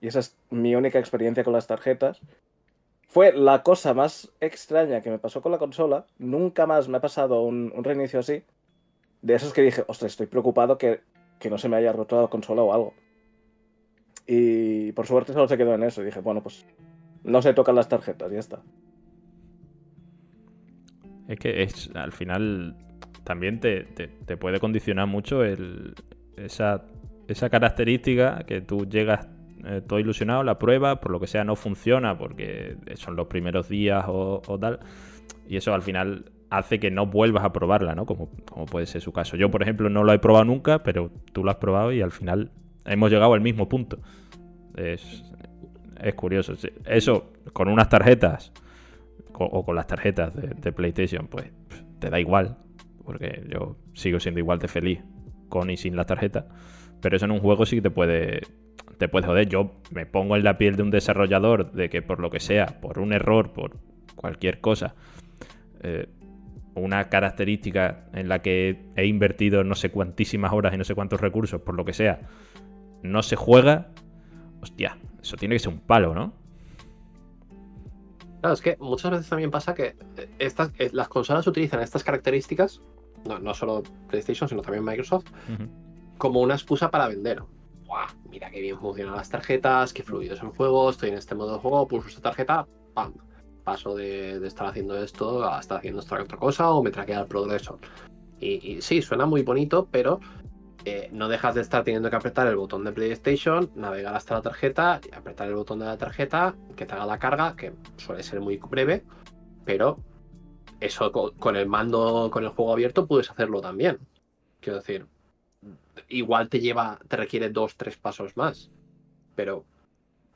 Y esa es mi única experiencia con las tarjetas. Fue la cosa más extraña que me pasó con la consola. Nunca más me ha pasado un, un reinicio así. De esos que dije, ostras, estoy preocupado que, que no se me haya roto la consola o algo. Y por suerte solo se quedó en eso. Y dije, bueno, pues no se tocan las tarjetas, ya está. Es que es, al final también te, te, te puede condicionar mucho el... Esa, esa característica que tú llegas eh, todo ilusionado, la prueba, por lo que sea no funciona porque son los primeros días o, o tal, y eso al final hace que no vuelvas a probarla, ¿no? Como, como puede ser su caso. Yo, por ejemplo, no lo he probado nunca, pero tú lo has probado y al final hemos llegado al mismo punto. Es, es curioso. Eso, con unas tarjetas o, o con las tarjetas de, de PlayStation, pues te da igual, porque yo sigo siendo igual de feliz con y sin la tarjeta, pero eso en un juego sí que te puede, te puede joder. Yo me pongo en la piel de un desarrollador de que por lo que sea, por un error, por cualquier cosa, eh, una característica en la que he invertido no sé cuantísimas horas y no sé cuántos recursos, por lo que sea, no se juega. Hostia, eso tiene que ser un palo, ¿no? Claro, es que muchas veces también pasa que estas, las consolas utilizan estas características, no, no solo PlayStation, sino también Microsoft, uh-huh, como una excusa para vender. ¡Buah! Mira qué bien funcionan las tarjetas, qué fluido es el juego, estoy en este modo de juego, pulso esta tarjeta, ¡pam! Paso de, de estar haciendo esto a estar haciendo esta otra cosa o me traquea el progreso. Y, y sí, suena muy bonito, pero... Eh, no dejas de estar teniendo que apretar el botón de PlayStation, navegar hasta la tarjeta, apretar el botón de la tarjeta, que te haga la carga, que suele ser muy breve, pero eso con el mando, con el juego abierto, puedes hacerlo también. Quiero decir, igual te lleva, te requiere dos, tres pasos más, pero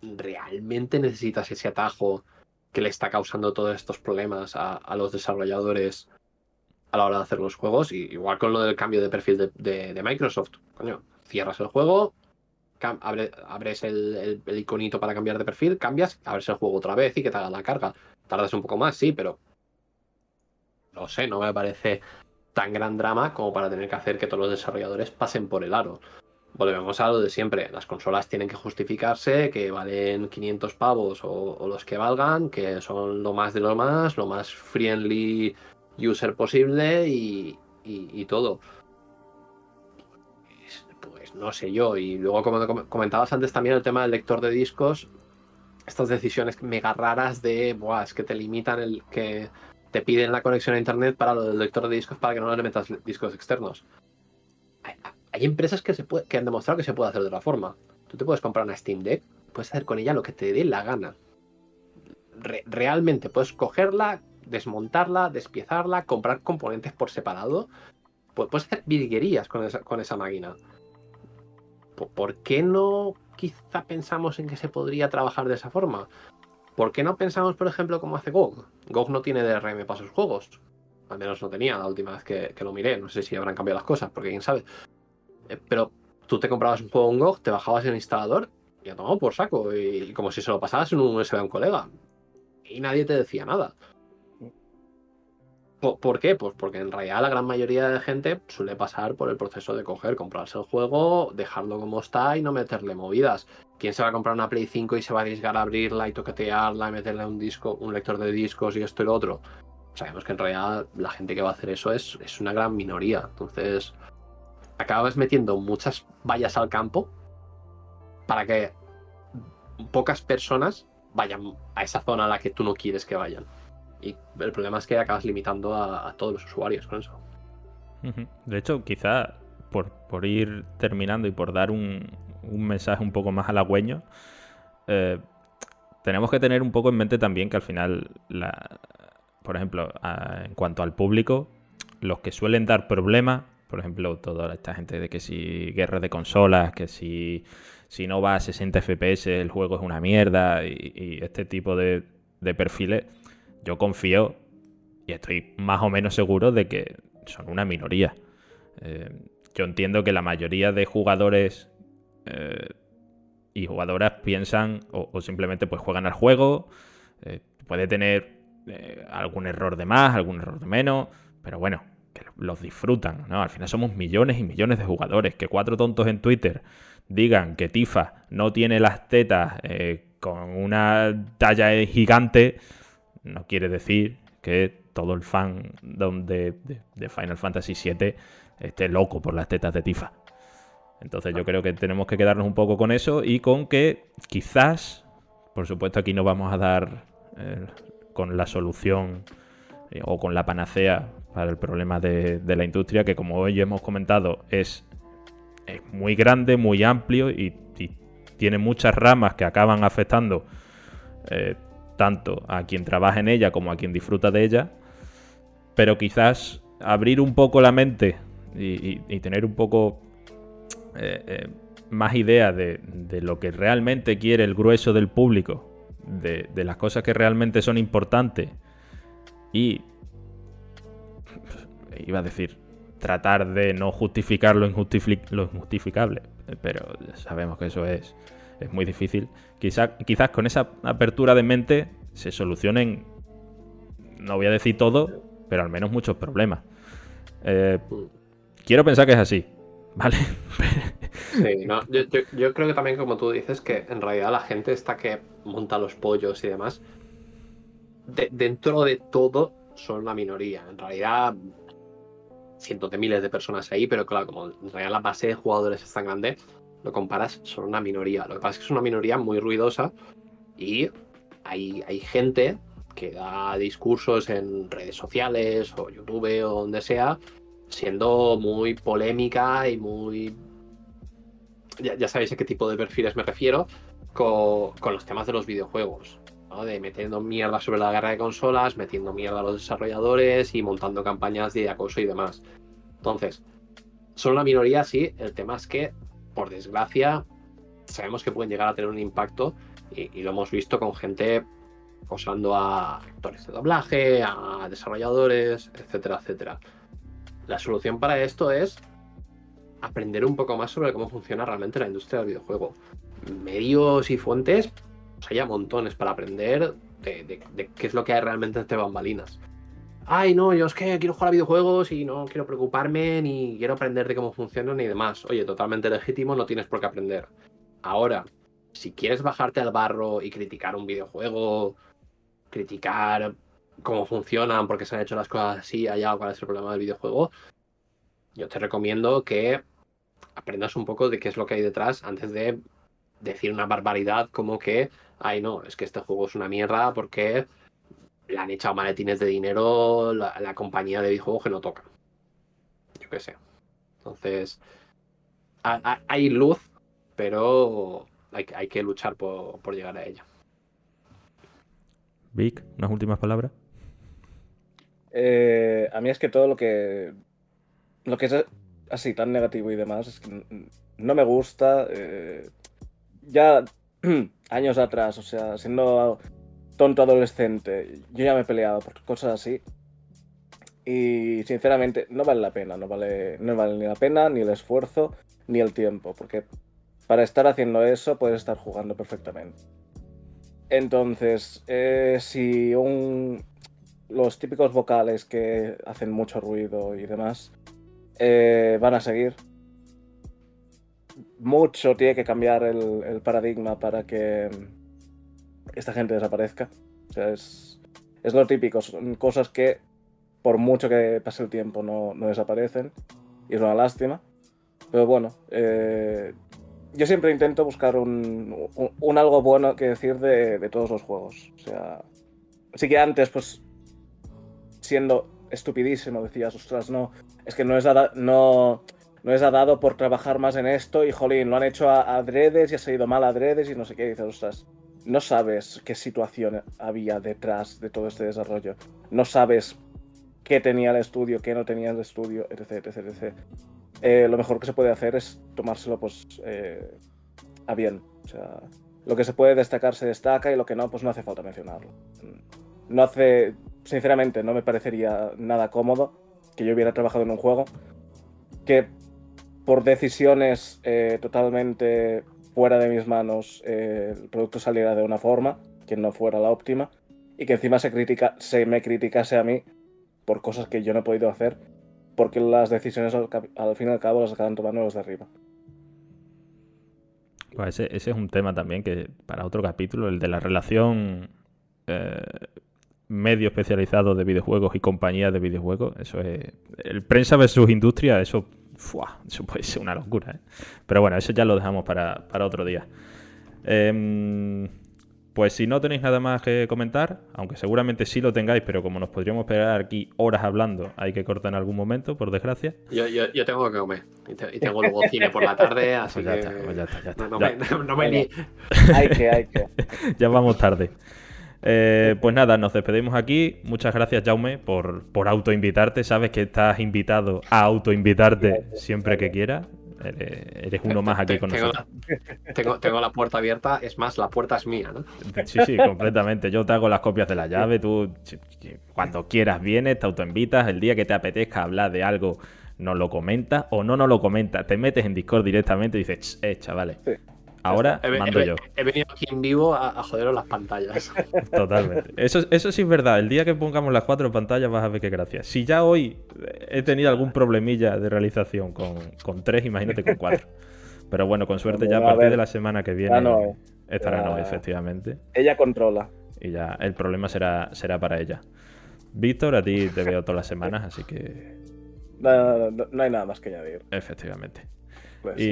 ¿realmente necesitas ese atajo que le está causando todos estos problemas a, a los desarrolladores a la hora de hacer los juegos? Y igual con lo del cambio de perfil de, de, de Microsoft. Coño, cierras el juego, cam- abre, abres el, el, el iconito para cambiar de perfil, cambias, abres el juego otra vez y que te haga la carga. Tardas un poco más, sí, pero... No sé, no me parece tan gran drama como para tener que hacer que todos los desarrolladores pasen por el aro. Volvemos a lo de siempre. Las consolas tienen que justificarse, que valen quinientos pavos o, o los que valgan, que son lo más de lo más, lo más friendly... user posible y, y, y todo. Pues, pues no sé yo. Y luego, como comentabas antes también, el tema del lector de discos, estas decisiones mega raras de, buah, es que te limitan el que te piden la conexión a internet para lo del lector de discos para que no le metas discos externos. Hay, hay empresas que, se puede, que han demostrado que se puede hacer de otra forma. Tú te puedes comprar una Steam Deck, puedes hacer con ella lo que te dé la gana. Re- realmente puedes cogerla, desmontarla, despiezarla, comprar componentes por separado, pues puedes hacer virguerías con esa, con esa máquina. ¿Por qué no quizá pensamos en que se podría trabajar de esa forma? ¿Por qué no pensamos, por ejemplo, como hace G O G? G O G no tiene D R M para sus juegos, al menos no tenía la última vez que, que lo miré, no sé si habrán cambiado las cosas, porque quién sabe. Pero tú te comprabas un juego en G O G, te bajabas el instalador y a tomar por saco, y como si se lo pasabas en un U S B a un colega, y nadie te decía nada. ¿Por qué? Pues porque en realidad la gran mayoría de gente suele pasar por el proceso de coger, comprarse el juego, dejarlo como está y no meterle movidas. ¿Quién se va a comprar una Play cinco y se va a arriesgar a abrirla y toquetearla y meterle un disco, un lector de discos y esto y lo otro? Sabemos que en realidad la gente que va a hacer eso es, es una gran minoría. Entonces acabas metiendo muchas vallas al campo para que pocas personas vayan a esa zona a la que tú no quieres que vayan. Y el problema es que acabas limitando a, a todos los usuarios con eso. De hecho, quizá por, por ir terminando y por dar un, un mensaje un poco más halagüeño, eh, tenemos que tener un poco en mente también que al final, la, por ejemplo, a, en cuanto al público, los que suelen dar problemas, por ejemplo, toda esta gente de que si guerra de consolas, que si, si no va a sesenta F P S el juego es una mierda y, y este tipo de, de perfiles... Yo confío y estoy más o menos seguro de que son una minoría. Eh, yo entiendo que la mayoría de jugadores eh, y jugadoras piensan o, o simplemente pues juegan al juego. Eh, puede tener eh, algún error de más, algún error de menos, pero bueno, que los disfrutan, ¿no? Al final somos millones y millones de jugadores. Que cuatro tontos en Twitter digan que Tifa no tiene las tetas eh, con una talla gigante... No quiere decir que todo el fan de, de, de Final Fantasy siete esté loco por las tetas de Tifa. Entonces yo creo que tenemos que quedarnos un poco con eso y con que quizás, por supuesto aquí no vamos a dar eh, con la solución eh, o con la panacea para el problema de, de la industria, que como hoy hemos comentado es, es muy grande, muy amplio y, y tiene muchas ramas que acaban afectando eh, tanto a quien trabaja en ella como a quien disfruta de ella, pero quizás abrir un poco la mente y, y, y tener un poco eh, eh, más idea de, de lo que realmente quiere el grueso del público, de, de las cosas que realmente son importantes, y iba a decir tratar de no justificar lo, injustific- lo injustificable, pero sabemos que eso es, es muy difícil. Quizá, quizás con esa apertura de mente se solucionen, no voy a decir todo, pero al menos muchos problemas. Eh, quiero pensar que es así, ¿vale? Sí, no, yo, yo, yo creo que también, como tú dices, que en realidad la gente esta que monta los pollos y demás, de, dentro de todo son la minoría. En realidad, cientos de miles de personas ahí, pero claro, como en realidad la base de jugadores es tan grande, lo comparas, son una minoría. Lo que pasa es que es una minoría muy ruidosa y hay, hay gente que da discursos en redes sociales o YouTube o donde sea, siendo muy polémica y muy... Ya, ya sabéis a qué tipo de perfiles me refiero con, con los temas de los videojuegos, ¿no? De metiendo mierda sobre la guerra de consolas, metiendo mierda a los desarrolladores y montando campañas de acoso y demás. Entonces, son una minoría, sí. El tema es que, por desgracia, sabemos que pueden llegar a tener un impacto y, y lo hemos visto con gente acosando a actores de doblaje, a desarrolladores, etcétera, etcétera. La solución para esto es aprender un poco más sobre cómo funciona realmente la industria del videojuego. Medios y fuentes, pues haya montones para aprender de, de, de qué es lo que hay realmente entre bambalinas. Ay, no, yo es que quiero jugar a videojuegos y no quiero preocuparme ni quiero aprender de cómo funcionan y demás. Oye, totalmente legítimo, no tienes por qué aprender. Ahora, si quieres bajarte al barro y criticar un videojuego, criticar cómo funcionan, porque se han hecho las cosas así, allá, o cuál es el problema del videojuego, yo te recomiendo que aprendas un poco de qué es lo que hay detrás antes de decir una barbaridad como que, ay no, es que este juego es una mierda porque le han echado maletines de dinero la, la compañía de videojuegos que no toca. Yo qué sé. Entonces, a, a, hay luz, pero hay, hay que luchar por, por llegar a ella. Vic, unas últimas palabras. Eh, a mí es que todo lo que lo que es así tan negativo y demás es que no me gusta. Eh, ya años atrás, o sea, siendo tonto adolescente, yo ya me he peleado por cosas así y sinceramente no vale la pena, no vale, no vale ni la pena, ni el esfuerzo, ni el tiempo, porque para estar haciendo eso puedes estar jugando perfectamente. Entonces, eh, si un, los típicos vocales que hacen mucho ruido y demás eh, van a seguir, mucho tiene que cambiar el, el paradigma para que esta gente desaparezca. O sea, es, es lo típico, son cosas que por mucho que pase el tiempo no, no desaparecen y es una lástima, pero bueno, eh, yo siempre intento buscar un, un, un algo bueno que decir de, de todos los juegos. O sea, sí que antes, pues, siendo estupidísimo, decías, ostras, no, es que no es nada, no... no les ha dado por trabajar más en esto y, jolín, lo han hecho a adredes y ha salido mal a adredes y no sé qué. Y dices, ostras, no sabes qué situación había detrás de todo este desarrollo. No sabes qué tenía el estudio, qué no tenía el estudio, etc, etc, etcétera. Eh, lo mejor que se puede hacer es tomárselo, pues, eh, a bien. O sea, lo que se puede destacar se destaca y lo que no, pues no hace falta mencionarlo. No hace... Sinceramente, no me parecería nada cómodo que yo hubiera trabajado en un juego que... por decisiones eh, totalmente fuera de mis manos, eh, el producto saliera de una forma que no fuera la óptima y que encima se, critica, se me criticase a mí por cosas que yo no he podido hacer porque las decisiones al, al fin y al cabo las acaban tomando los de arriba. Pues ese, ese es un tema también que para otro capítulo, el de la relación eh, medio especializado de videojuegos y compañía de videojuegos. Eso es... el prensa versus industria, eso... Fua, eso puede ser una locura, ¿eh? Pero bueno, eso ya lo dejamos para, para otro día. Eh, Pues si no tenéis nada más que comentar, aunque seguramente sí lo tengáis, pero como nos podríamos esperar aquí horas hablando, hay que cortar en algún momento, por desgracia. Yo, yo, yo tengo que comer. Y, te, y tengo luego cine por la tarde, así pues ya que... Está, pues ya está, ya está. No, no ya. me, no, no me ni... Hay que, hay que. Ya vamos tarde. Eh, pues nada, nos despedimos aquí. Muchas gracias, Jaume, por, por autoinvitarte. Sabes que estás invitado a autoinvitarte siempre que quieras. Eres, eres uno más aquí con tengo nosotros. La, tengo, tengo la puerta abierta, es más, la puerta es mía, ¿no? Sí, sí, completamente. Yo te hago las copias de la llave, tú cuando quieras vienes, te autoinvitas, el día que te apetezca hablar de algo, nos lo comentas o no nos lo comentas, te metes en Discord directamente y dices, eh, chavales. Sí. Ahora he, mando he, yo. He venido aquí en vivo a, a joderos las pantallas. Totalmente. Eso, eso sí es verdad. El día que pongamos las cuatro pantallas vas a ver qué gracia. Si ya hoy he tenido algún problemilla de realización con, con tres, imagínate con cuatro. Pero bueno, con suerte bueno, ya a partir a de la semana que viene no, estará Noé, efectivamente. Ella controla. Y ya el problema será, será para ella. Víctor, a ti te veo todas las semanas, así que... No, no, no hay nada más que añadir. Efectivamente. Pues y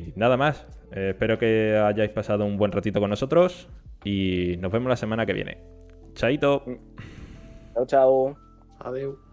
siempre. Nada más. Eh, espero que hayáis pasado un buen ratito con nosotros y nos vemos la semana que viene. Chaito. Chao, chao. Adiós.